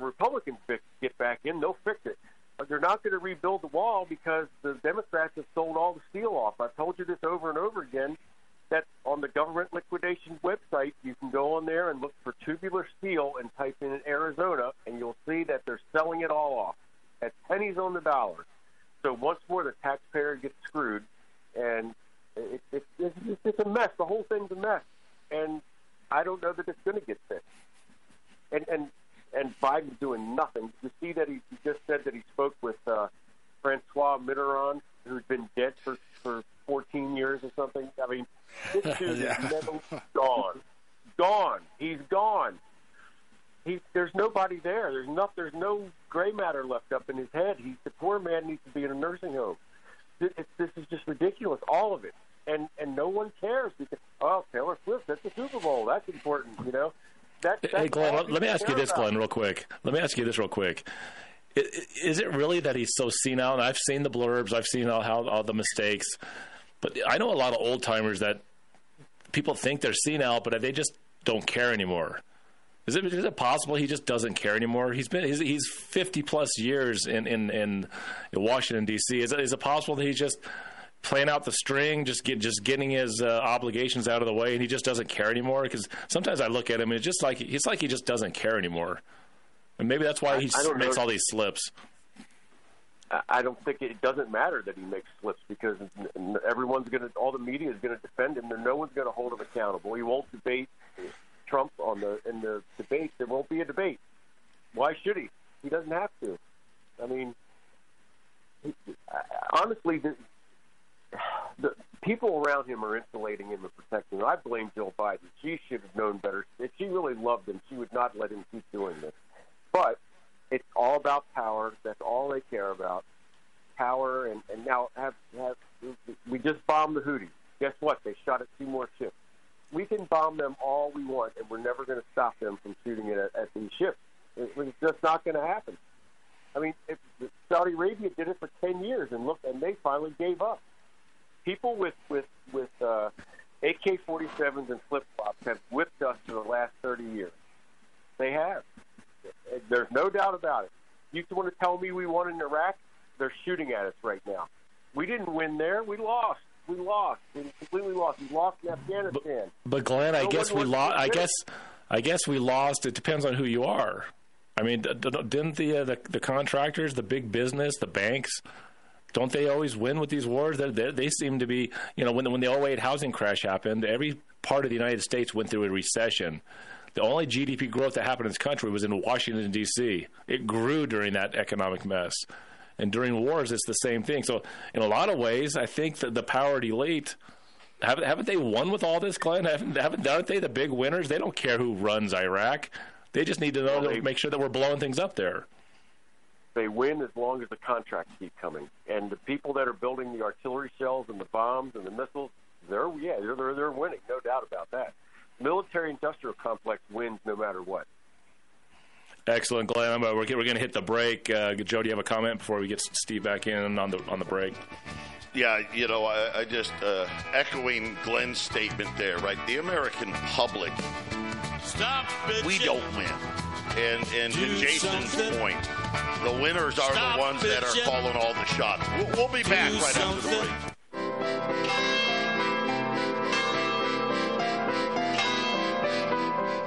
Republicans get back in, they'll fix it. They're not going to rebuild the wall because the Democrats have sold all the steel off. I've told you this over and over again, that on the government liquidation website, you can go on there and look for tubular steel and type in Arizona, and you'll see that they're selling it all off at pennies on the dollar. So once more, the taxpayer gets screwed, and it's a mess. The whole thing's a mess, and I don't know that it's going to get fixed. And Biden's doing nothing. You see that he just said that he spoke with Francois Mitterrand, who's been dead for 14 years or something. I mean, this dude is never gone. Gone. He's gone. There's nobody there. There's no gray matter left up in his head. The poor man needs to be in a nursing home. This is just ridiculous, all of it. And no one cares because, oh, Taylor Swift, that's the Super Bowl. That's important, you know. Hey, Glenn, let me ask you this, Glenn, real quick. Is it really that he's so senile? And I've seen the blurbs. I've seen all the mistakes. But I know a lot of old-timers that people think they're senile, but they just don't care anymore. Is it possible he just doesn't care anymore? He's 50-plus years in Washington, D.C. Is it possible that he's just playing out the string, just getting his obligations out of the way, and he just doesn't care anymore? Because sometimes I look at him, and it's like he just doesn't care anymore. And maybe that's why he makes all these slips. I don't think it doesn't matter that he makes slips because all the media is going to defend him, and no one's going to hold him accountable. He won't debate Trump in the debate. There won't be a debate. Why should he? He doesn't have to. I mean, honestly, the people around him are insulating him and protecting him. I blame Jill Biden. She should have known better. If she really loved him, she would not let him keep doing this. But it's all about power. That's all they care about, power. And now we just bombed the Houthis. Guess what? They shot at 2 more ships. We can bomb them all we want, and we're never going to stop them from shooting it at these ships. It's just not going to happen. I mean, Saudi Arabia did it for 10 years, and they finally gave up. People with AK-47s and flip-flops have whipped us for the last 30 years. They have. There's no doubt about it. You want to tell me we won in Iraq? They're shooting at us right now. We didn't win there. We lost. We completely lost. We lost in Afghanistan. But Glenn, I guess we lost. I guess we lost. It depends on who you are. I mean, didn't the contractors, the big business, the banks? Don't they always win with these wars? They seem to be, you know, when the 2008 housing crash happened, every part of the United States went through a recession. The only GDP growth that happened in this country was in Washington, D.C. It grew during that economic mess. And during wars, it's the same thing. So in a lot of ways, I think that the powered elite, haven't they won with all this, Glenn? Aren't they the big winners? They don't care who runs Iraq. They just need to know make sure that we're blowing things up there. They win as long as the contracts keep coming. And the people that are building the artillery shells and the bombs and the missiles, they're winning, no doubt about that. Military-industrial complex wins no matter what. Excellent, Glenn. We're going to hit the break. Joe, do you have a comment before we get Steve back in on the break? Yeah, you know, I just echoing Glenn's statement there, right? The American public, we don't win. And to Jason's point, the winners are the ones that are calling all the shots. We'll be back right after the break.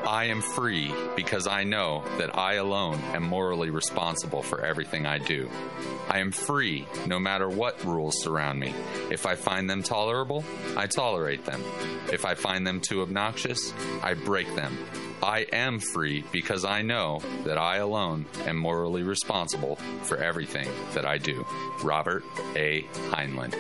I am free because I know that I alone am morally responsible for everything I do. I am free no matter what rules surround me. If I find them tolerable, I tolerate them. If I find them too obnoxious, I break them. I am free because I know that I alone am morally responsible for everything that I do. Robert A. Heinlein.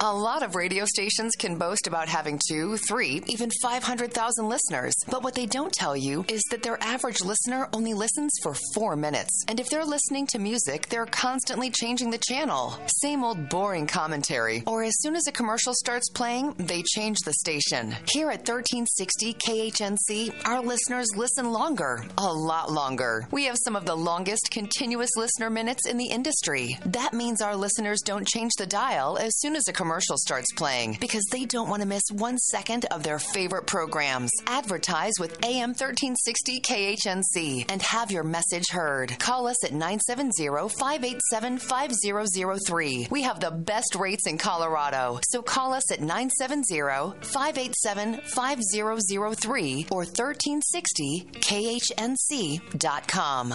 A lot of radio stations can boast about having 2, 3, even 500,000 listeners. But what they don't tell you is that their average listener only listens for 4 minutes. And if they're listening to music, they're constantly changing the channel. Same old boring commentary. Or as soon as a commercial starts playing, they change the station. Here at 1360 KHNC, our listeners listen longer. A lot longer. We have some of the longest continuous listener minutes in the industry. That means our listeners don't change the dial as soon as a commercial commercial starts playing because they don't want to miss 1 second of their favorite programs. Advertise with AM 1360 KHNC and have your message heard. Call us at 970-587-5003. We have the best rates in Colorado, so call us at 970-587-5003 or 1360khnc.com.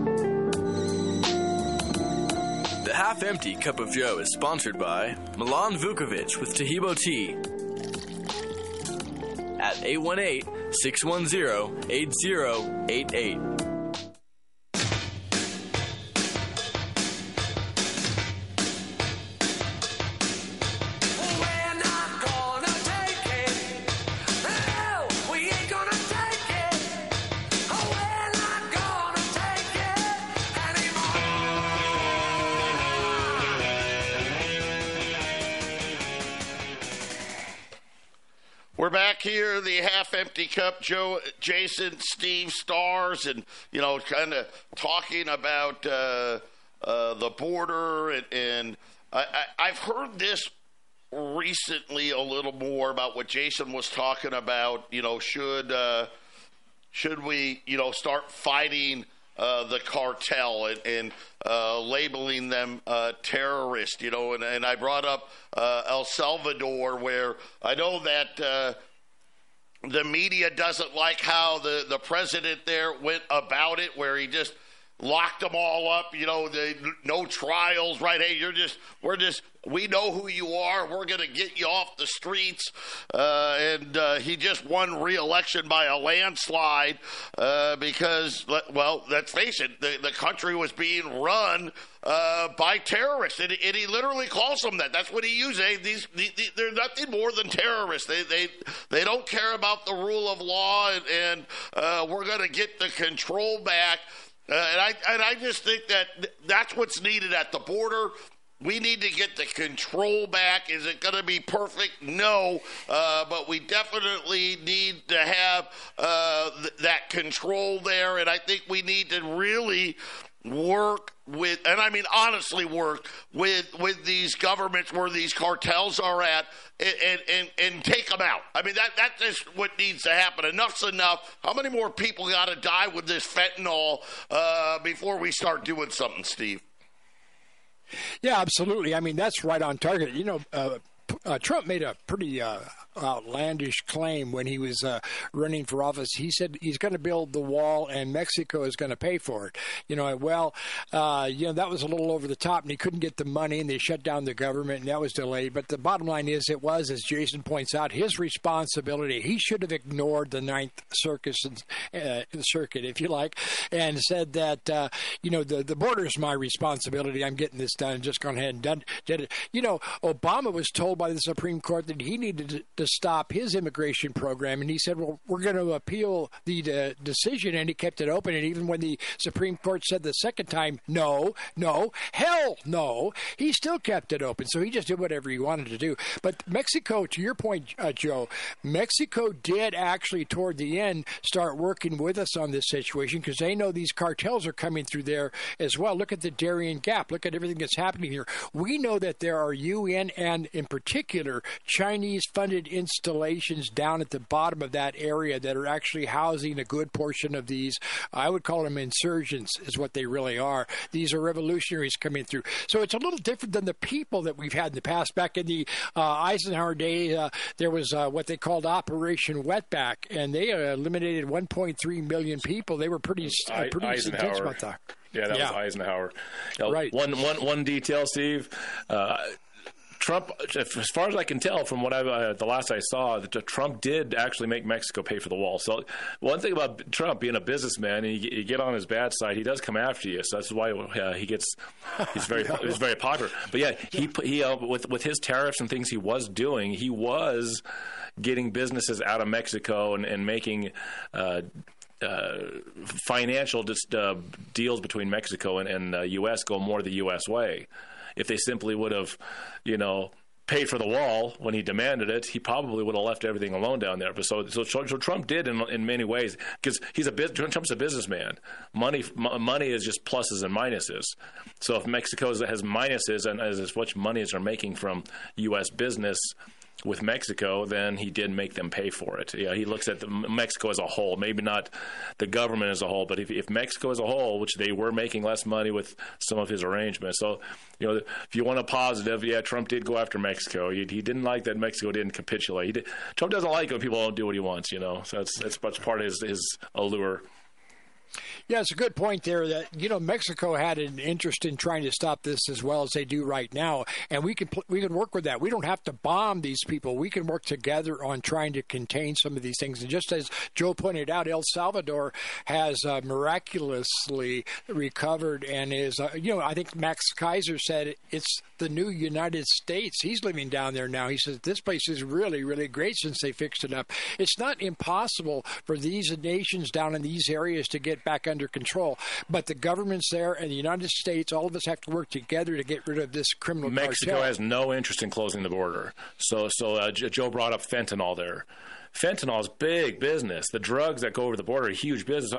The Half Empty Cup of Joe is sponsored by Milan Vukovic with Tehebo Tea at 818-610-8088. We're back here, the half-empty cup. Joe, Jason, Steve Starrs, and kind of talking about the border. And I've heard this recently a little more about what Jason was talking about. Should we start fighting the cartel and labeling them terrorists? And I brought up El Salvador, where I know that the media doesn't like how the president there went about it, where he just locked them all up, no trials, right? Hey, we know who you are. We're going to get you off the streets. And he just won re-election by a landslide because, well, let's face it, the country was being run by terrorists. And he literally calls them that. That's what he uses. Hey, they're nothing more than terrorists. They don't care about the rule of law, and we're going to get the control back. And I just think that that's what's needed at the border. We need to get the control back. Is it going to be perfect? No. But we definitely need to have that control there. And I think we need to really work with, and I mean honestly work with these governments where these cartels are at and take them out. I mean, that's just what needs to happen. Enough's enough. How many more people got to die with this fentanyl before we start doing something, Steve? Yeah, absolutely. I mean, that's right on target. Trump made a pretty outlandish claim when he was running for office. He said he's going to build the wall and Mexico is going to pay for it. That was a little over the top, and he couldn't get the money, and they shut down the government, and that was delayed. But the bottom line is, it was, as Jason points out, his responsibility. He should have ignored the Ninth Circuit, if you like, and said that the border is my responsibility. I'm getting this done. I'm just going ahead and did it. Obama was told by the Supreme Court that he needed to stop his immigration program, and he said, well, we're going to appeal the decision, and he kept it open. And even when the Supreme Court said the second time, no, hell no, he still kept it open. So he just did whatever he wanted to do. But Mexico, to your point, Joe, Mexico did actually toward the end start working with us on this situation, because they know these cartels are coming through there as well. Look at the Darien Gap. Look at everything that's happening here. We know that there are UN and, in particular, Chinese funded installations down at the bottom of that area that are actually housing a good portion of these. I would call them insurgents, is what they really are. These are revolutionaries coming through. So it's a little different than the people that we've had in the past. Back in the Eisenhower day, there was what they called Operation Wetback, and they eliminated 1.3 million people. They were pretty intense about that. Yeah, that was Eisenhower. Right. One detail, Steve. Trump, as far as I can tell from what the last I saw, that Trump did actually make Mexico pay for the wall. So one thing about Trump being a businessman, and you get on his bad side, he does come after you. So that's why he's very yeah. He's very popular. But yeah, with his tariffs and things he was doing, he was getting businesses out of Mexico and making financial deals between Mexico and the U.S. go more the U.S. way. If they simply would have, paid for the wall when he demanded it, he probably would have left everything alone down there. But so Trump did in many ways, because Trump's a businessman. Money is just pluses and minuses. So if Mexico has minuses and as much money as they're making from U.S. business with Mexico, then he did make them pay for it. Yeah, he looks at Mexico as a whole, maybe not the government as a whole, but if Mexico as a whole, which they were making less money with some of his arrangements. So, if you want a positive, yeah, Trump did go after Mexico. He didn't like that Mexico didn't capitulate. Trump doesn't like it when people don't do what he wants, So that's part of his allure. Yeah, it's a good point there that, Mexico had an interest in trying to stop this as well as they do right now. And we can work with that. We don't have to bomb these people. We can work together on trying to contain some of these things. And just as Joe pointed out, El Salvador has miraculously recovered and is, I think Max Kaiser said it's the new United States. He's living down there now. He says this place is really, really great since they fixed it up. It's not impossible for these nations down in these areas to get back under control, but the governments there and the United States, all of us have to work together to get rid of this criminal Mexico cartel. Has no interest in closing the border. So Joe brought up fentanyl there. Fentanyl is big business. The drugs that go over the border are huge business.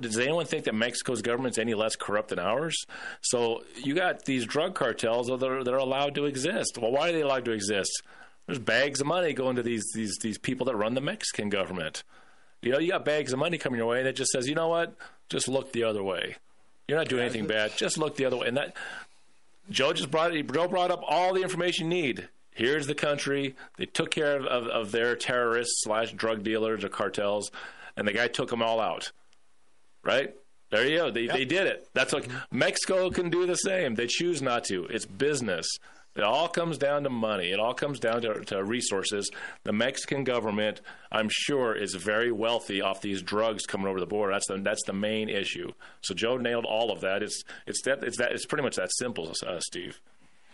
Does anyone think that Mexico's government's any less corrupt than ours? So you got these drug cartels that are allowed to exist. Well, why are they allowed to exist? There's bags of money going to these people that run the Mexican government. You got bags of money coming your way, and it just says, you know what? Just look the other way. You're not doing anything bad. Just look the other way. And that Joe brought up all the information you need. Here's the country. They took care of their terrorists / drug dealers or cartels, and the guy took them all out. Right? There you go. They did it. That's like Mexico can do the same. They choose not to. It's business. It all comes down to money. It all comes down to resources. The Mexican government, I'm sure, is very wealthy off these drugs coming over the border. That's the main issue. So Joe nailed all of that. It's pretty much that simple, Steve.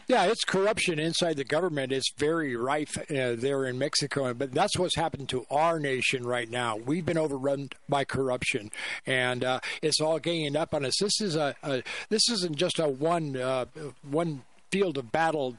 Yeah, it's corruption inside the government. It's very rife there in Mexico, but that's what's happened to our nation right now. We've been overrun by corruption, and it's all ganging up on us. This is this isn't just a one field of battle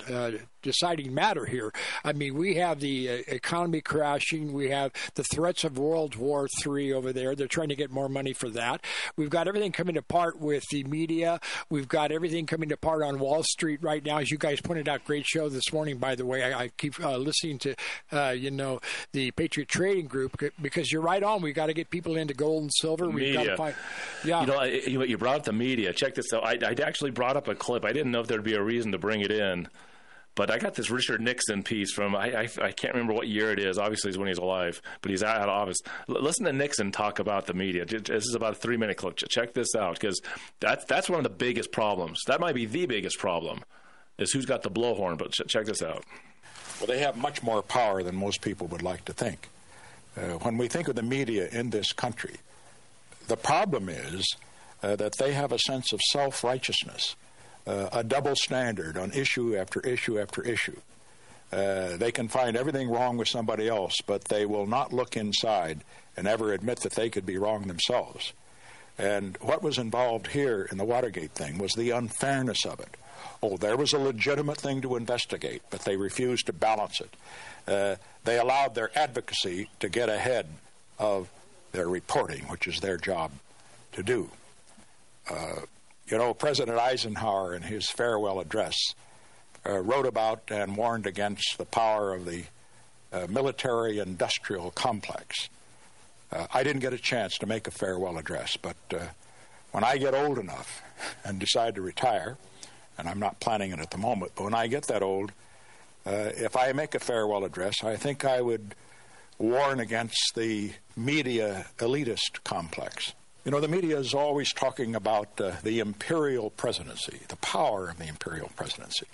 deciding matter here. I mean, we have the economy crashing. We have the threats of World War III over there. They're trying to get more money for that. We've got everything coming apart with the media. We've got everything coming apart on Wall Street right now. As you guys pointed out, great show this morning, by the way. I keep listening to, the Patriot Trading Group, because you're right on. We've got to get people into gold and silver. We've got to find, yeah. You brought up the media. Check this out. I actually brought up a clip. I didn't know if there'd be a reason to bring it in. But I got this Richard Nixon piece from, I can't remember what year it is. Obviously, it's when he's alive, but he's out of office. Listen to Nixon talk about the media. This is about a 3-minute clip. Check this out, because that's one of the biggest problems. That might be the biggest problem, is who's got the blowhorn. But check this out. Well, they have much more power than most people would like to think. When we think of the media in this country, the problem is that they have a sense of self-righteousness. A double standard on issue after issue after issue. They can find everything wrong with somebody else, but they will not look inside and ever admit that they could be wrong themselves. And what was involved here in the Watergate thing was the unfairness of it. Oh, there was a legitimate thing to investigate, but they refused to balance it. They allowed their advocacy to get ahead of their reporting, which is their job to do. President Eisenhower, in his farewell address, wrote about and warned against the power of the military-industrial complex. I didn't get a chance to make a farewell address, but when I get old enough and decide to retire, and I'm not planning it at the moment, but when I get that old, if I make a farewell address, I think I would warn against the media elitist complex. The media is always talking about the imperial presidency, the power of the imperial presidency.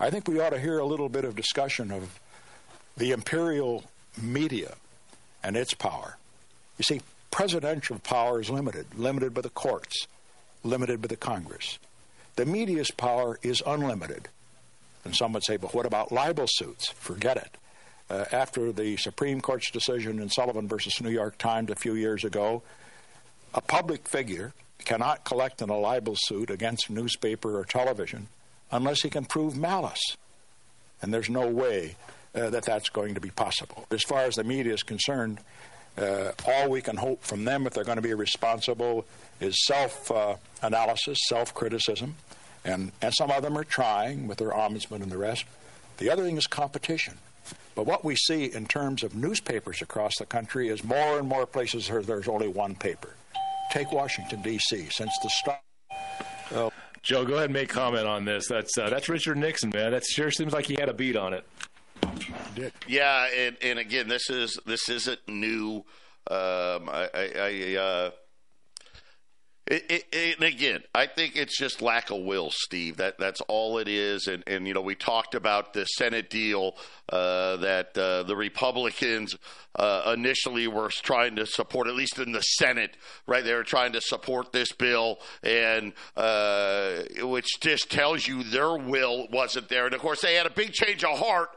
I think we ought to hear a little bit of discussion of the imperial media and its power. You see, presidential power is limited, limited by the courts, limited by the Congress. The media's power is unlimited. And some would say, but what about libel suits? Forget it. After the Supreme Court's decision in Sullivan versus New York Times a few years ago, a public figure cannot collect in a libel suit against newspaper or television unless he can prove malice. And there's no way that that's going to be possible. As far as the media is concerned, all we can hope from them, if they're going to be responsible, is self-analysis, self-criticism. And some of them are trying with their ombudsman and the rest. The other thing is competition. But what we see in terms of newspapers across the country is more and more places where there's only one paper. Take Washington, D.C. Since the start. Joe, go ahead and make comment on this. That's Richard Nixon, man. That sure seems like he had a beat on it. He did. Yeah, and again, this isn't new. And again, I think it's just lack of will, Steve. That's all it is. And you know, we talked about the Senate deal that the Republicans initially were trying to support, at least in the Senate, right? They were trying to support this bill, and which just tells you their will wasn't there. And of course, they had a big change of heart,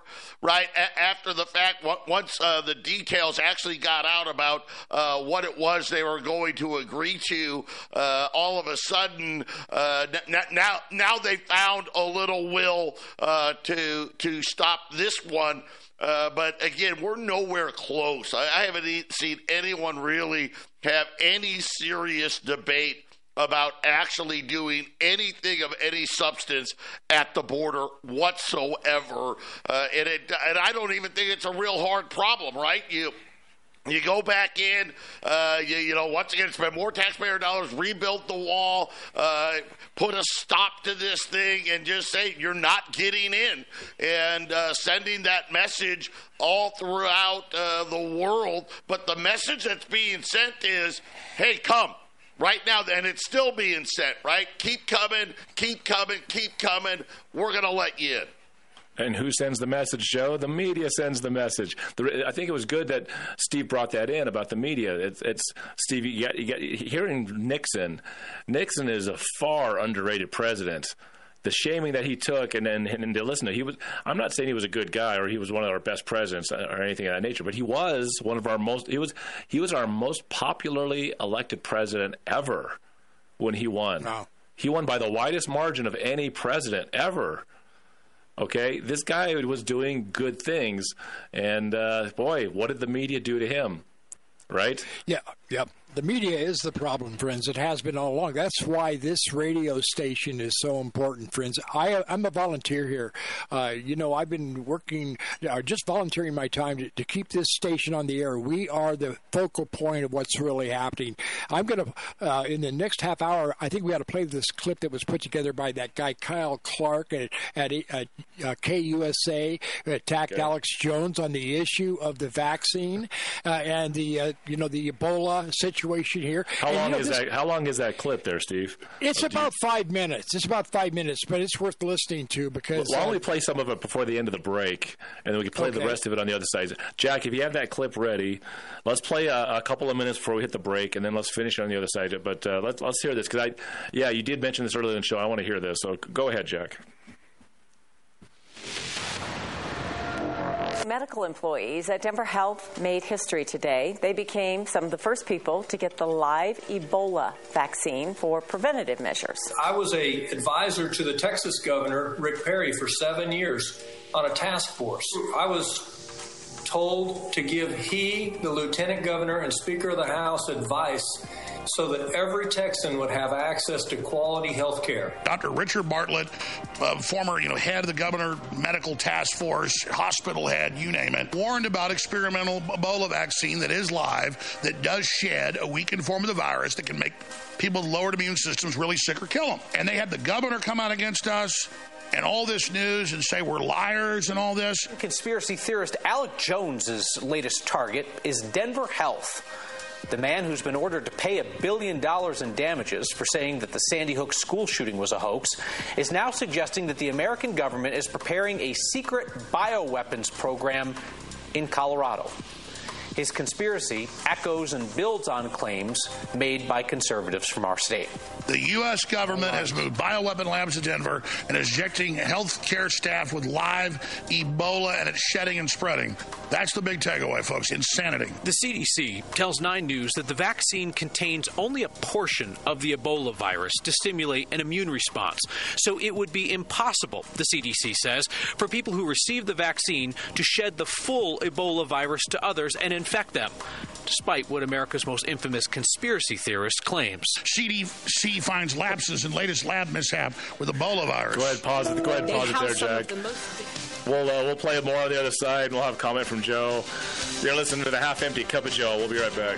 right, after the fact, once the details actually got out about what it was they were going to agree to. All of a sudden, now they found a little will to stop this one. But again, we're nowhere close. I haven't seen anyone really have any serious debate about actually doing anything of any substance at the border whatsoever. And I don't even think it's a real hard problem, right? You go back in, you know, once again, spend more taxpayer dollars, rebuild the wall, put a stop to this thing, and just say you're not getting in. And sending that message all throughout the world. But the message that's being sent is, hey, come. Right now, and it's still being sent, right? Keep coming, keep coming, keep coming. We're going to let you in. And who sends the message, Joe? The media sends the message. I think it was good that Steve brought that in about the media. It's Steve, you got, hearing Nixon. Nixon is a far underrated president. The shaming that he took, and to listen to, I'm not saying he was a good guy or he was one of our best presidents or anything of that nature, but he was one of our most. He was our most popularly elected president ever when he won. Wow. He won by the widest margin of any president ever. Okay, this guy was doing good things, and boy, what did the media do to him, right? Yeah. The media is the problem, friends. It has been all along. That's why this radio station is so important, friends. I'm a volunteer here. You know, I've been working, just volunteering my time to keep this station on the air. We are the focal point of what's really happening. I'm going to, in the next half hour, I think we ought to play this clip that was put together by that guy Kyle Clark at KUSA, who attacked Alex Jones on the issue of the vaccine and the Ebola situation. Here. How long is that clip there, Steve? It's about 5 minutes. But it's worth listening to because. Well, why don't we play some of it before the end of the break, and then we can play the rest of it on the other side. Jack, if you have that clip ready, let's play a couple of minutes before we hit the break, and then let's finish on the other side. But let's hear this because you did mention this earlier in the show. I want to hear this, so go ahead, Jack. Medical employees at Denver Health made history today. They became some of the first people to get the live Ebola vaccine for preventative measures. I was an advisor to the Texas governor, Rick Perry, for 7 years on a task force. I was told to give the lieutenant governor and speaker of the House advice so that every Texan would have access to quality health care. Dr. Richard Bartlett, former head of the governor medical task force, hospital head, you name it, warned about experimental Ebola vaccine that is live, that does shed a weakened form of the virus that can make people with lowered immune systems really sick or kill them. And they had the governor come out against us and all this news and say we're liars and all this. Conspiracy theorist Alex Jones's latest target is Denver Health. The man who's been ordered to pay $1 billion in damages for saying that the Sandy Hook school shooting was a hoax is now suggesting that the American government is preparing a secret bioweapons program in Colorado. His conspiracy echoes and builds on claims made by conservatives from our state. The U.S. government has moved bioweapon labs to Denver and is injecting health care staff with live Ebola, and it's shedding and spreading. That's the big takeaway, folks. Insanity. The CDC tells 9 News that the vaccine contains only a portion of the Ebola virus to stimulate an immune response. So it would be impossible, the CDC says, for people who receive the vaccine to shed the full Ebola virus to others and infect them, despite what America's most infamous conspiracy theorist claims. CDC finds lapses in latest lab mishap with Ebola virus. Go ahead and pause it there, Jack. We'll play more on the other side, and we'll have a comment from Joe. You're listening to The Half Empty Cup of Joe. We'll be right back.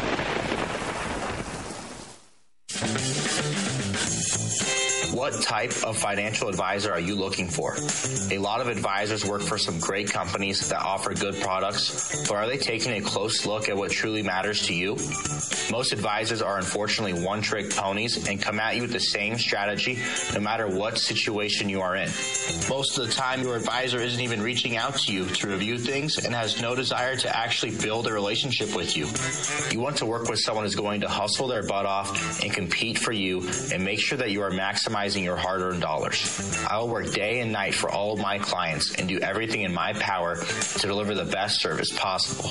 What type of financial advisor are you looking for? A lot of advisors work for some great companies that offer good products, but are they taking a close look at what truly matters to you? Most advisors are unfortunately one-trick ponies and come at you with the same strategy no matter what situation you are in. Most of the time, your advisor isn't even reaching out to you to review things and has no desire to actually build a relationship with you. You want to work with someone who's going to hustle their butt off and compete for you and make sure that you are maximizing your hard-earned dollars. I will work day and night for all of my clients and do everything in my power to deliver the best service possible.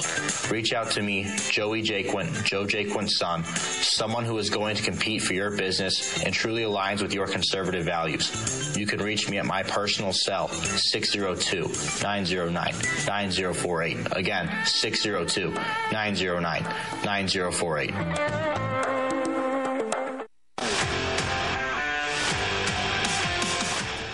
Reach out to me, Joey Jaquit, Joe Jaquit's son, someone who is going to compete for your business and truly aligns with your conservative values. You can reach me at my personal cell, 602-909-9048. Again, 602-909-9048.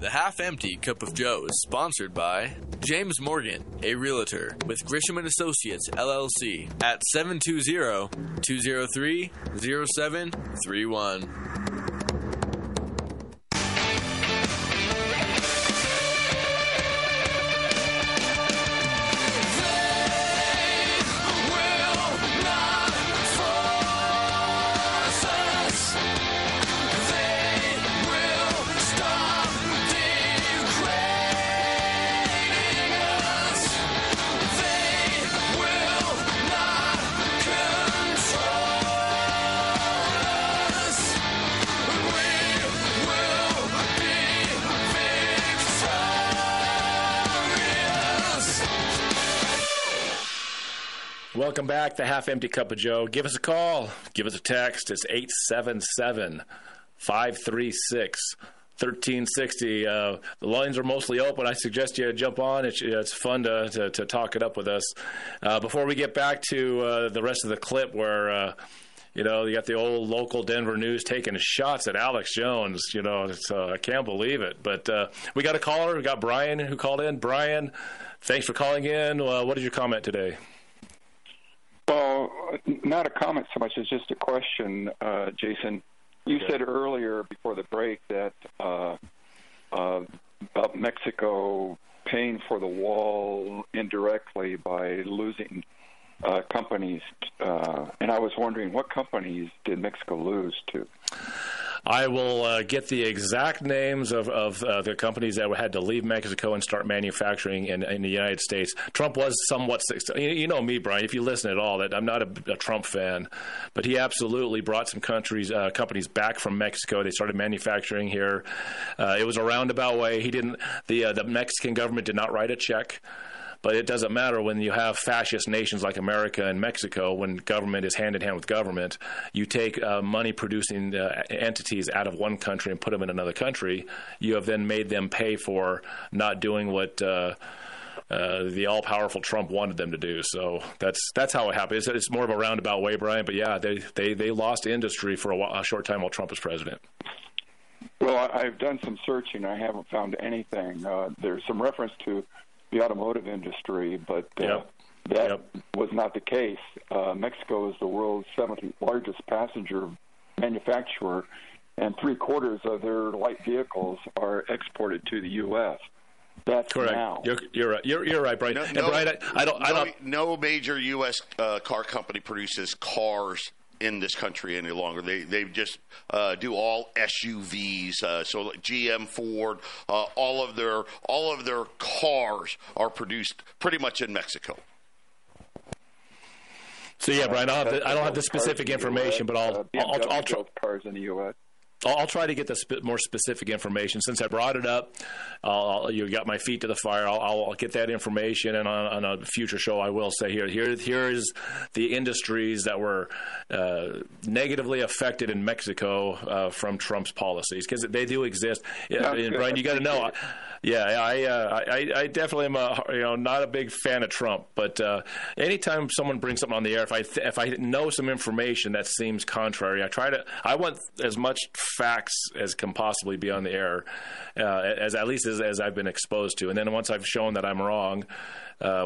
The Half-Empty Cup of Joe is sponsored by James Morgan, a realtor with Grisham & Associates, LLC, at 720-203-0731. Welcome back to Half Empty Cup of Joe. Give us a call. Give us a text. It's 877-536-1360. The lines are mostly open. I suggest you jump on. It's fun to talk it up with us. Before we get back to the rest of the clip where, you know, you got the old local Denver news taking shots at Alex Jones. You know, it's, I can't believe it. But we got a caller. We got Brian who called in. Brian, thanks for calling in. What is your comment today? Well, not a comment so much as just a question, Jason. You said earlier before the break that about Mexico paying for the wall indirectly by losing companies, and I was wondering what companies did Mexico lose to? I will get the exact names of the companies that had to leave Mexico and start manufacturing in the United States. Trump was somewhat – you know me, Brian, if you listen at all, that I'm not a Trump fan, but he absolutely brought some companies back from Mexico. They started manufacturing here. It was a roundabout way. He didn't – the Mexican government did not write a check. But it doesn't matter when you have fascist nations like America and Mexico, when government is hand-in-hand with government, you take money-producing entities out of one country and put them in another country. You have then made them pay for not doing what the all-powerful Trump wanted them to do. So that's how it happened. It's more of a roundabout way, Brian. But, yeah, they lost industry for a short time while Trump was president. Well, I've done some searching. I haven't found anything. There's some reference to the automotive industry, but that was not the case. Mexico is the world's seventh largest passenger manufacturer, and 3/4 of their light vehicles are exported to the U.S. That's correct. Now. You're right, Brian. No major U.S. Car company produces cars in this country any longer. They just do all SUVs. So like GM, Ford, all of their cars are produced pretty much in Mexico. So yeah, Brian, I don't have the specific information, but I'll try. Cars in the U.S. I'll try to get the more specific information. Since I brought it up, you got my feet to the fire. I'll get that information, and on a future show, I will say here is the industries that were negatively affected in Mexico from Trump's policies, because they do exist. And Brian, you got to know. I definitely am not a big fan of Trump, but anytime someone brings something on the air, if I know some information that seems contrary, I want as much facts as can possibly be on the air, as I've been exposed to. And then once I've shown that I'm wrong,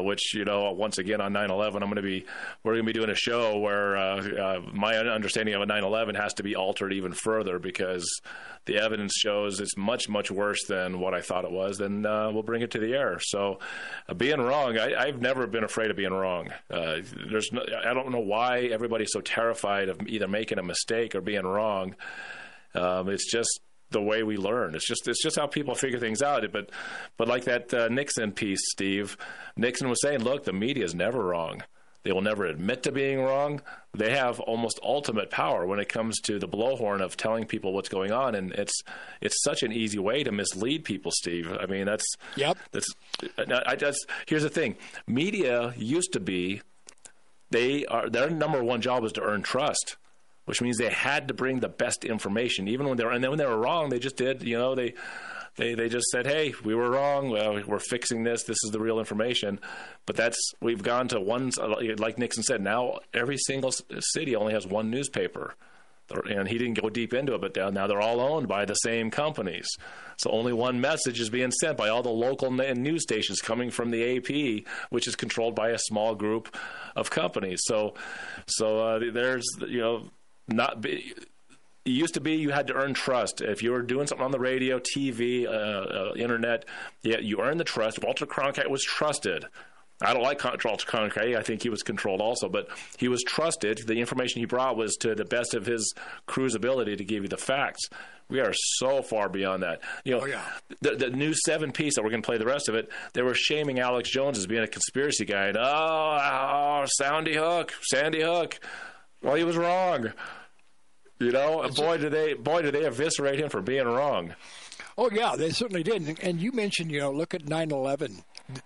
which, you know, once again on 9/11, we're going to be doing a show where my understanding of a 9/11 has to be altered even further, because the evidence shows it's much, much worse than what I thought it was. Then we'll bring it to the air. So being wrong, I've never been afraid of being wrong. I don't know why everybody's so terrified of either making a mistake or being wrong. It's just the way we learn. It's just how people figure things out. But like that Nixon piece, Steve, Nixon was saying, look, the media is never wrong. They will never admit to being wrong. They have almost ultimate power when it comes to the blowhorn of telling people what's going on, and it's such an easy way to mislead people, Steve. I mean, here's the thing. Media used to be their number one job was to earn trust, which means they had to bring the best information, even when they were wrong. They just did, you know, they just said, hey, we were wrong. Well, we're fixing this. This is the real information. But we've gone to one, like Nixon said, now every single city only has one newspaper. And he didn't go deep into it, but now they're all owned by the same companies. So only one message is being sent by all the local news stations coming from the AP, which is controlled by a small group of companies. So there's, you know, it used to be you had to earn trust. If you were doing something on the radio, TV, internet, you earned the trust. Walter Cronkite was trusted. I don't like Walter Cronkite. I think he was controlled also, but he was trusted. The information he brought was to the best of his crew's ability to give you the facts. We are so far beyond that. You know, the new 7 piece that we're going to play the rest of it, they were shaming Alex Jones as being a conspiracy guy. And, Sandy Hook. Well, he was wrong. You know, boy, do they eviscerate him for being wrong. Oh, yeah, they certainly did. And you mentioned, you know, look at 9/11.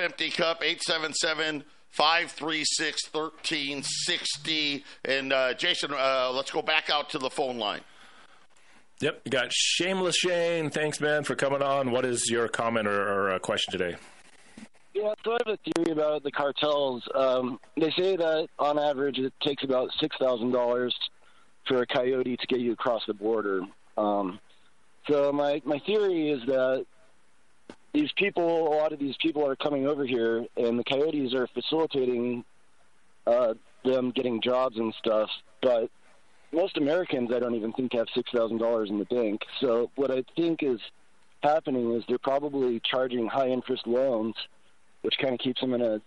Empty Cup, 877-536-1360. And Jason, let's go back out to the phone line. Yep, you got Shameless Shane. Thanks, man, for coming on. What is your comment or question today? Yeah, so I have a theory about the cartels. They say that on average it takes about $6,000 for a coyote to get you across the border. So my theory is that these people, a lot of these people are coming over here, and the coyotes are facilitating them getting jobs and stuff. But most Americans, I don't even think, have $6,000 in the bank. So what I think is happening is they're probably charging high-interest loans, which kind of keeps them in a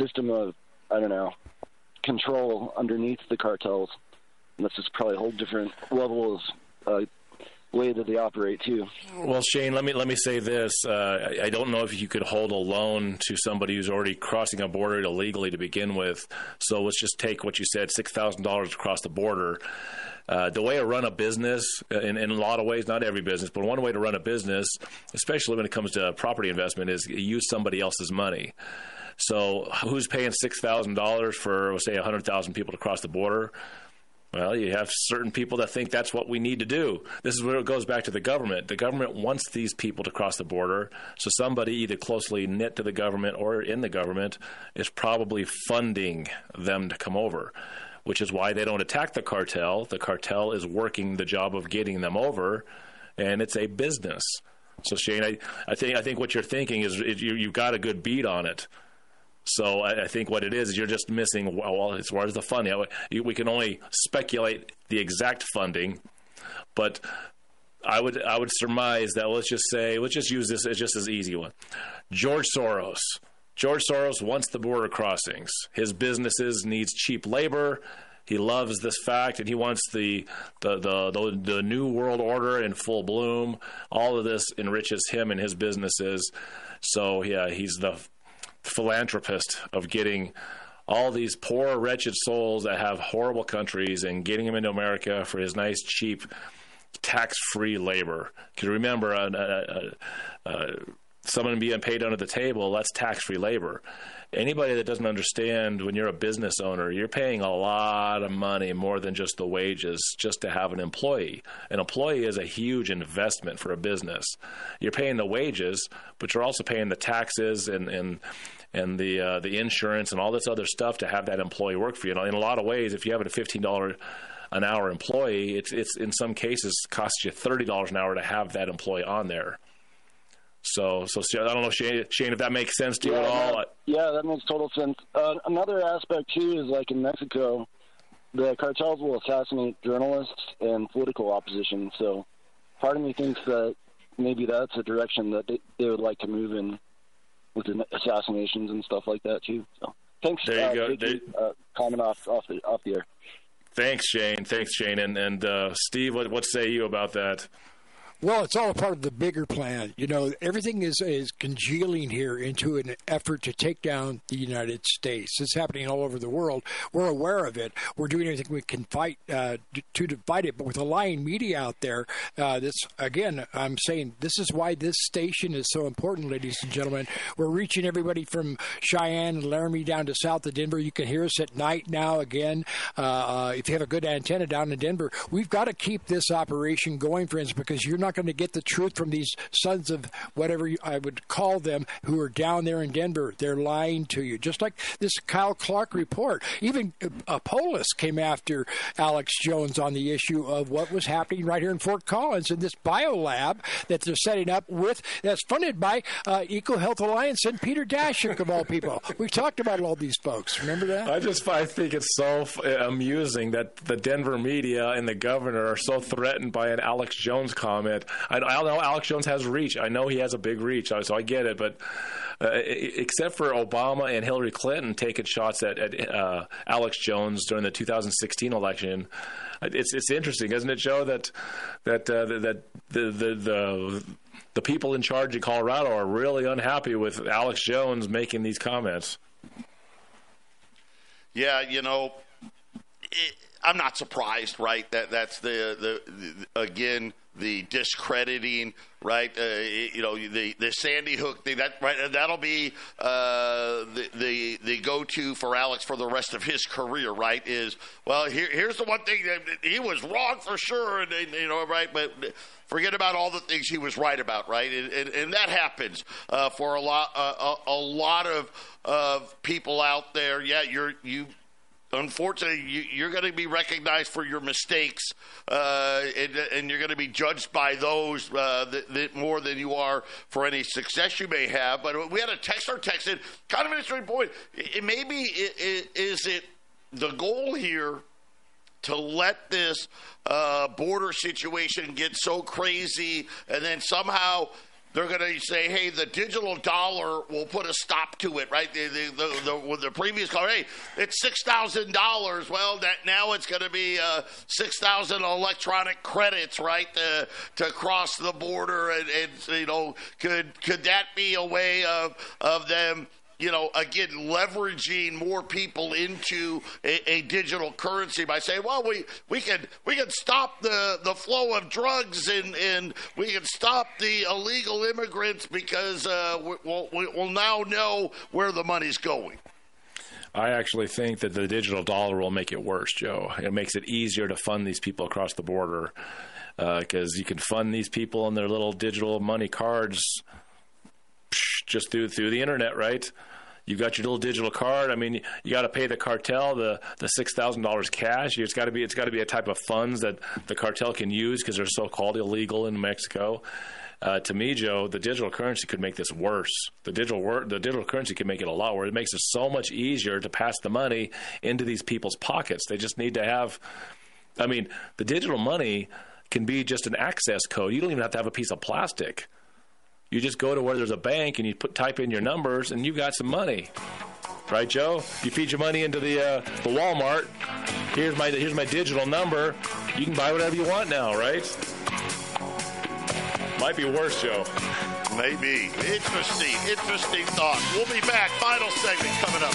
system of, I don't know, control underneath the cartels. And that's just probably a whole different level of way that they operate too. Well, Shane, let me say this. I don't know if you could hold a loan to somebody who's already crossing a border illegally to begin with. So let's just take what you said, $6,000 across the border. The way to run a business, in a lot of ways, not every business, but one way to run a business, especially when it comes to property investment, is use somebody else's money. So who's paying $6,000 for, say, 100,000 people to cross the border? Well, you have certain people that think that's what we need to do. This is where it goes back to the government. The government wants these people to cross the border, so somebody either closely knit to the government or in the government is probably funding them to come over, which is why they don't attack the cartel. The cartel is working the job of getting them over, and it's a business. So, Shane, I think what you're thinking is you've got a good beat on it. So I think what it is you're just missing, well, as far as the funding, we can only speculate the exact funding, but I would surmise that, let's just use this as just as easy one. George Soros. George Soros wants the border crossings. His businesses needs cheap labor. He loves this fact, and he wants the new world order in full bloom. All of this enriches him and his businesses. So, yeah, he's the philanthropist of getting all these poor, wretched souls that have horrible countries and getting them into America for his nice, cheap, tax-free labor. Because remember, someone being paid under the table, that's tax-free labor. Anybody that doesn't understand, when you're a business owner, you're paying a lot of money, more than just the wages, just to have an employee. An employee is a huge investment for a business. You're paying the wages, but you're also paying the taxes and the insurance and all this other stuff to have that employee work for you. And in a lot of ways, if you have a $15 an hour employee, it's in some cases costs you $30 an hour to have that employee on there. So I don't know, Shane, if that makes sense to you at all. Yeah, that makes total sense. Another aspect, too, is like in Mexico, the cartels will assassinate journalists and political opposition. So part of me thinks that maybe that's a direction that they would like to move in with the assassinations and stuff like that, too. So thanks for comment off the air. Thanks, Shane. And Steve, what say you about that? Well, it's all a part of the bigger plan. You know, everything is congealing here into an effort to take down the United States. It's happening all over the world. We're aware of it. We're doing everything we can to fight it. But with the lying media out there, again, I'm saying this is why this station is so important, ladies and gentlemen. We're reaching everybody from Cheyenne and Laramie down to south of Denver. You can hear us at night now again. If you have a good antenna down in Denver, we've got to keep this operation going, friends, because you're not going to get the truth from these sons of whatever I would call them who are down there in Denver. They're lying to you. Just like this Kyle Clark report. Even Polis came after Alex Jones on the issue of what was happening right here in Fort Collins in this biolab that they're setting up with, that's funded by EcoHealth Alliance and Peter Daszak, of all people. We've talked about all these folks. Remember that? I think it's so amusing that the Denver media and the governor are so threatened by an Alex Jones comment. I know Alex Jones has reach. I know he has a big reach, so I get it. But except for Obama and Hillary Clinton taking shots at Alex Jones during the 2016 election, it's interesting, isn't it, Joe? That the people in charge in Colorado are really unhappy with Alex Jones making these comments. Yeah, you know, I'm not surprised, right? That's the discrediting, right? The Sandy Hook thing. That right? That'll be the go-to for Alex for the rest of his career, right? Is, well, here's the one thing that he was wrong for sure, and right, but forget about all the things he was right about, right? And that happens for a lot of people out there. Yeah, unfortunately, you're going to be recognized for your mistakes, and you're going to be judged by those more than you are for any success you may have. But we had a texter texted, kind of an interesting point. Is it the goal here to let this border situation get so crazy, and then somehow they're going to say, hey, the digital dollar will put a stop to it, right? The previous call, hey, it's $6,000. Well, that now it's going to be 6,000 electronic credits, right, to cross the border. And could that be a way of them, again, leveraging more people into a digital currency by saying, well, we can stop the flow of drugs and we can stop the illegal immigrants because we'll now know where the money's going. I actually think that the digital dollar will make it worse, Joe. It makes it easier to fund these people across the border because you can fund these people in their little digital money cards just through the internet, right? You got your little digital card. I mean, you got to pay the cartel the $6,000 cash. It's got to be a type of funds that the cartel can use because they're so-called illegal in Mexico. To me, Joe, the digital currency could make this worse. The digital currency could make it a lot worse. It makes it so much easier to pass the money into these people's pockets. They just need to have. I mean, the digital money can be just an access code. You don't even have to have a piece of plastic. You just go to where there's a bank and you type in your numbers and you've got some money, right, Joe? You feed your money into the Walmart. Here's my digital number. You can buy whatever you want now, right? Might be worse, Joe. Maybe. Interesting thought. We'll be back. Final segment coming up.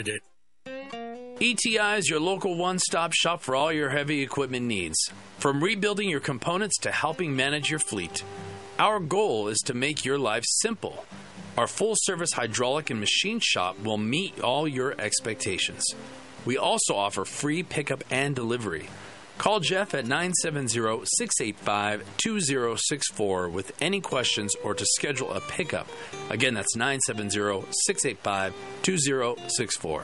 ETI is your local one-stop shop for all your heavy equipment needs, from rebuilding your components to helping manage your fleet. Our goal is to make your life simple. Our full-service hydraulic and machine shop will meet all your expectations. We also offer free pickup and delivery. Call Jeff at 970-685-2064 with any questions or to schedule a pickup. Again, that's 970-685-2064.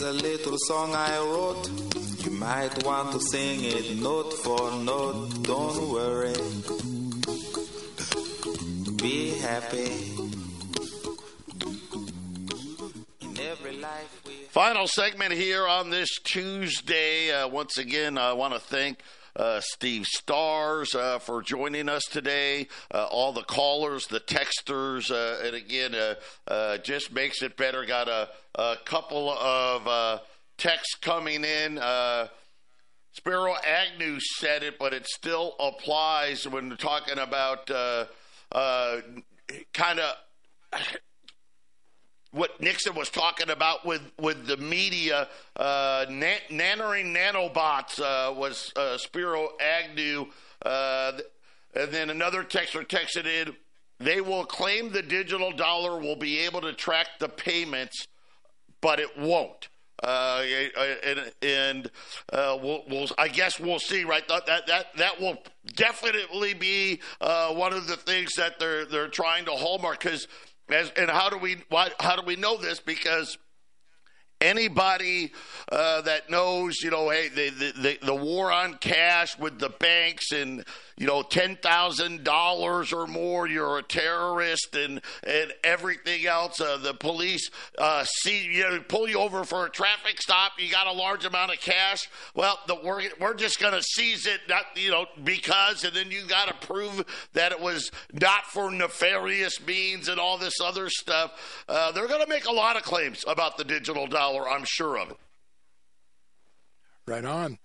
A little song I wrote, you might want to sing it note for note. Don't worry, be happy. In every life we... Final segment here on this Tuesday. Once again, I want to thank Steve Starrs for joining us today, all the callers, the texters, and again, just makes it better. Got a couple of texts coming in. Spiro Agnew said it, but it still applies when we're talking about kind of what Nixon was talking about with the media, nannering nanobots was Spiro Agnew. And then another texter texted in, they will claim the digital dollar will be able to track the payments, but it won't. We'll I guess we'll see, right? That will definitely be one of the things that they're trying to hallmark, because... And how do we know this? Because anybody that knows, you know, hey, the war on cash with the banks, and you know, $10,000 or more, you're a terrorist, and everything else. The police see pull you over for a traffic stop. You got a large amount of cash. Well, we're just going to seize it, not because, and then you got to prove that it was not for nefarious means and all this other stuff. They're going to make a lot of claims about the digital dollar, I'm sure of it. Right on.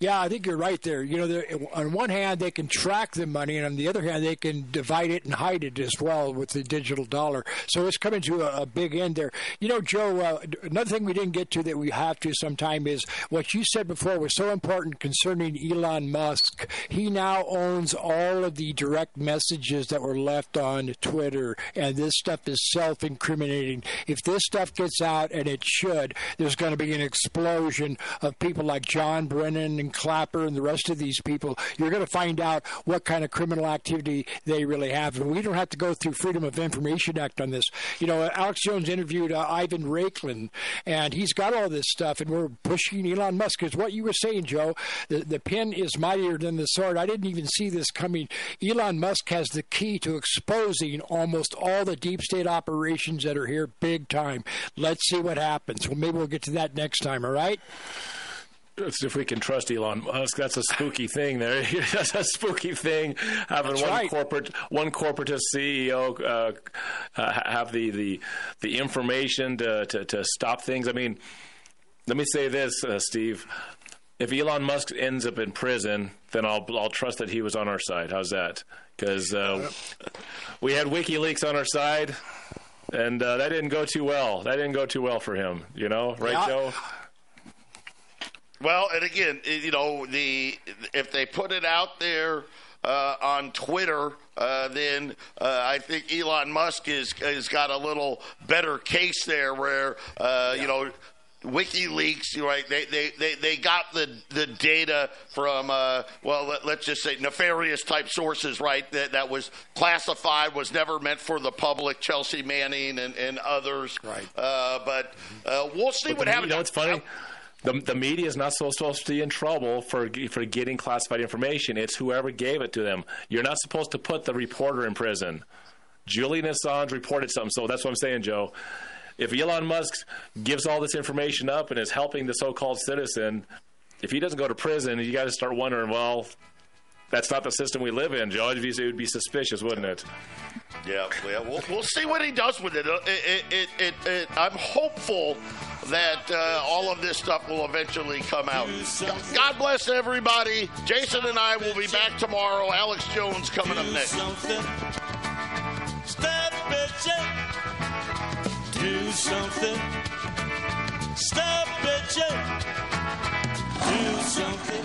Yeah, I think you're right there. You know, on one hand, they can track the money, and on the other hand, they can divide it and hide it as well with the digital dollar. So it's coming to a big end there. You know, Joe, another thing we didn't get to that we have to sometime is what you said before was so important concerning Elon Musk. He now owns all of the direct messages that were left on Twitter, and this stuff is self-incriminating. If this stuff gets out, and it should, there's going to be an explosion of people like John Brennan and Clapper and the rest of these people. You're going to find out what kind of criminal activity they really have. And we don't have to go through Freedom of Information Act on this. You know, Alex Jones interviewed Ivan Raiklin, and he's got all this stuff, and we're pushing Elon Musk. Because what you were saying, Joe, the pen is mightier than the sword. I didn't even see this coming. Elon Musk has the key to exposing almost all the deep state operations that are here big time. Let's see what happens. Well, maybe we'll get to that next time, all right? If we can trust Elon Musk, that's a spooky thing there. That's a spooky thing, having one corporatist CEO have the information to stop things. I mean, let me say this, Steve. If Elon Musk ends up in prison, then I'll trust that he was on our side. How's that? Because we had WikiLeaks on our side, and that didn't go too well. That didn't go too well for him, you know? Right, yeah. Joe? Well, and again, you know, if they put it out there on Twitter, then I think Elon Musk has got a little better case there where, you know, WikiLeaks, right? They got the data from let's just say nefarious type sources, right? That was classified, was never meant for the public. Chelsea Manning and others, right? But we'll see what happens. You know, it's funny. The media is not supposed to be in trouble for getting classified information. It's whoever gave it to them. You're not supposed to put the reporter in prison. Julian Assange reported something, so that's what I'm saying, Joe. If Elon Musk gives all this information up and is helping the so-called citizen, if he doesn't go to prison, you got to start wondering, well, that's not the system we live in, Joe. It would be suspicious, wouldn't it? Yeah, we'll see what he does with it. I'm hopeful that all of this stuff will eventually come out. God bless everybody. Jason and I will be back tomorrow. Alex Jones coming up next. Stop bitching. Do something. Stop bitching. Do something.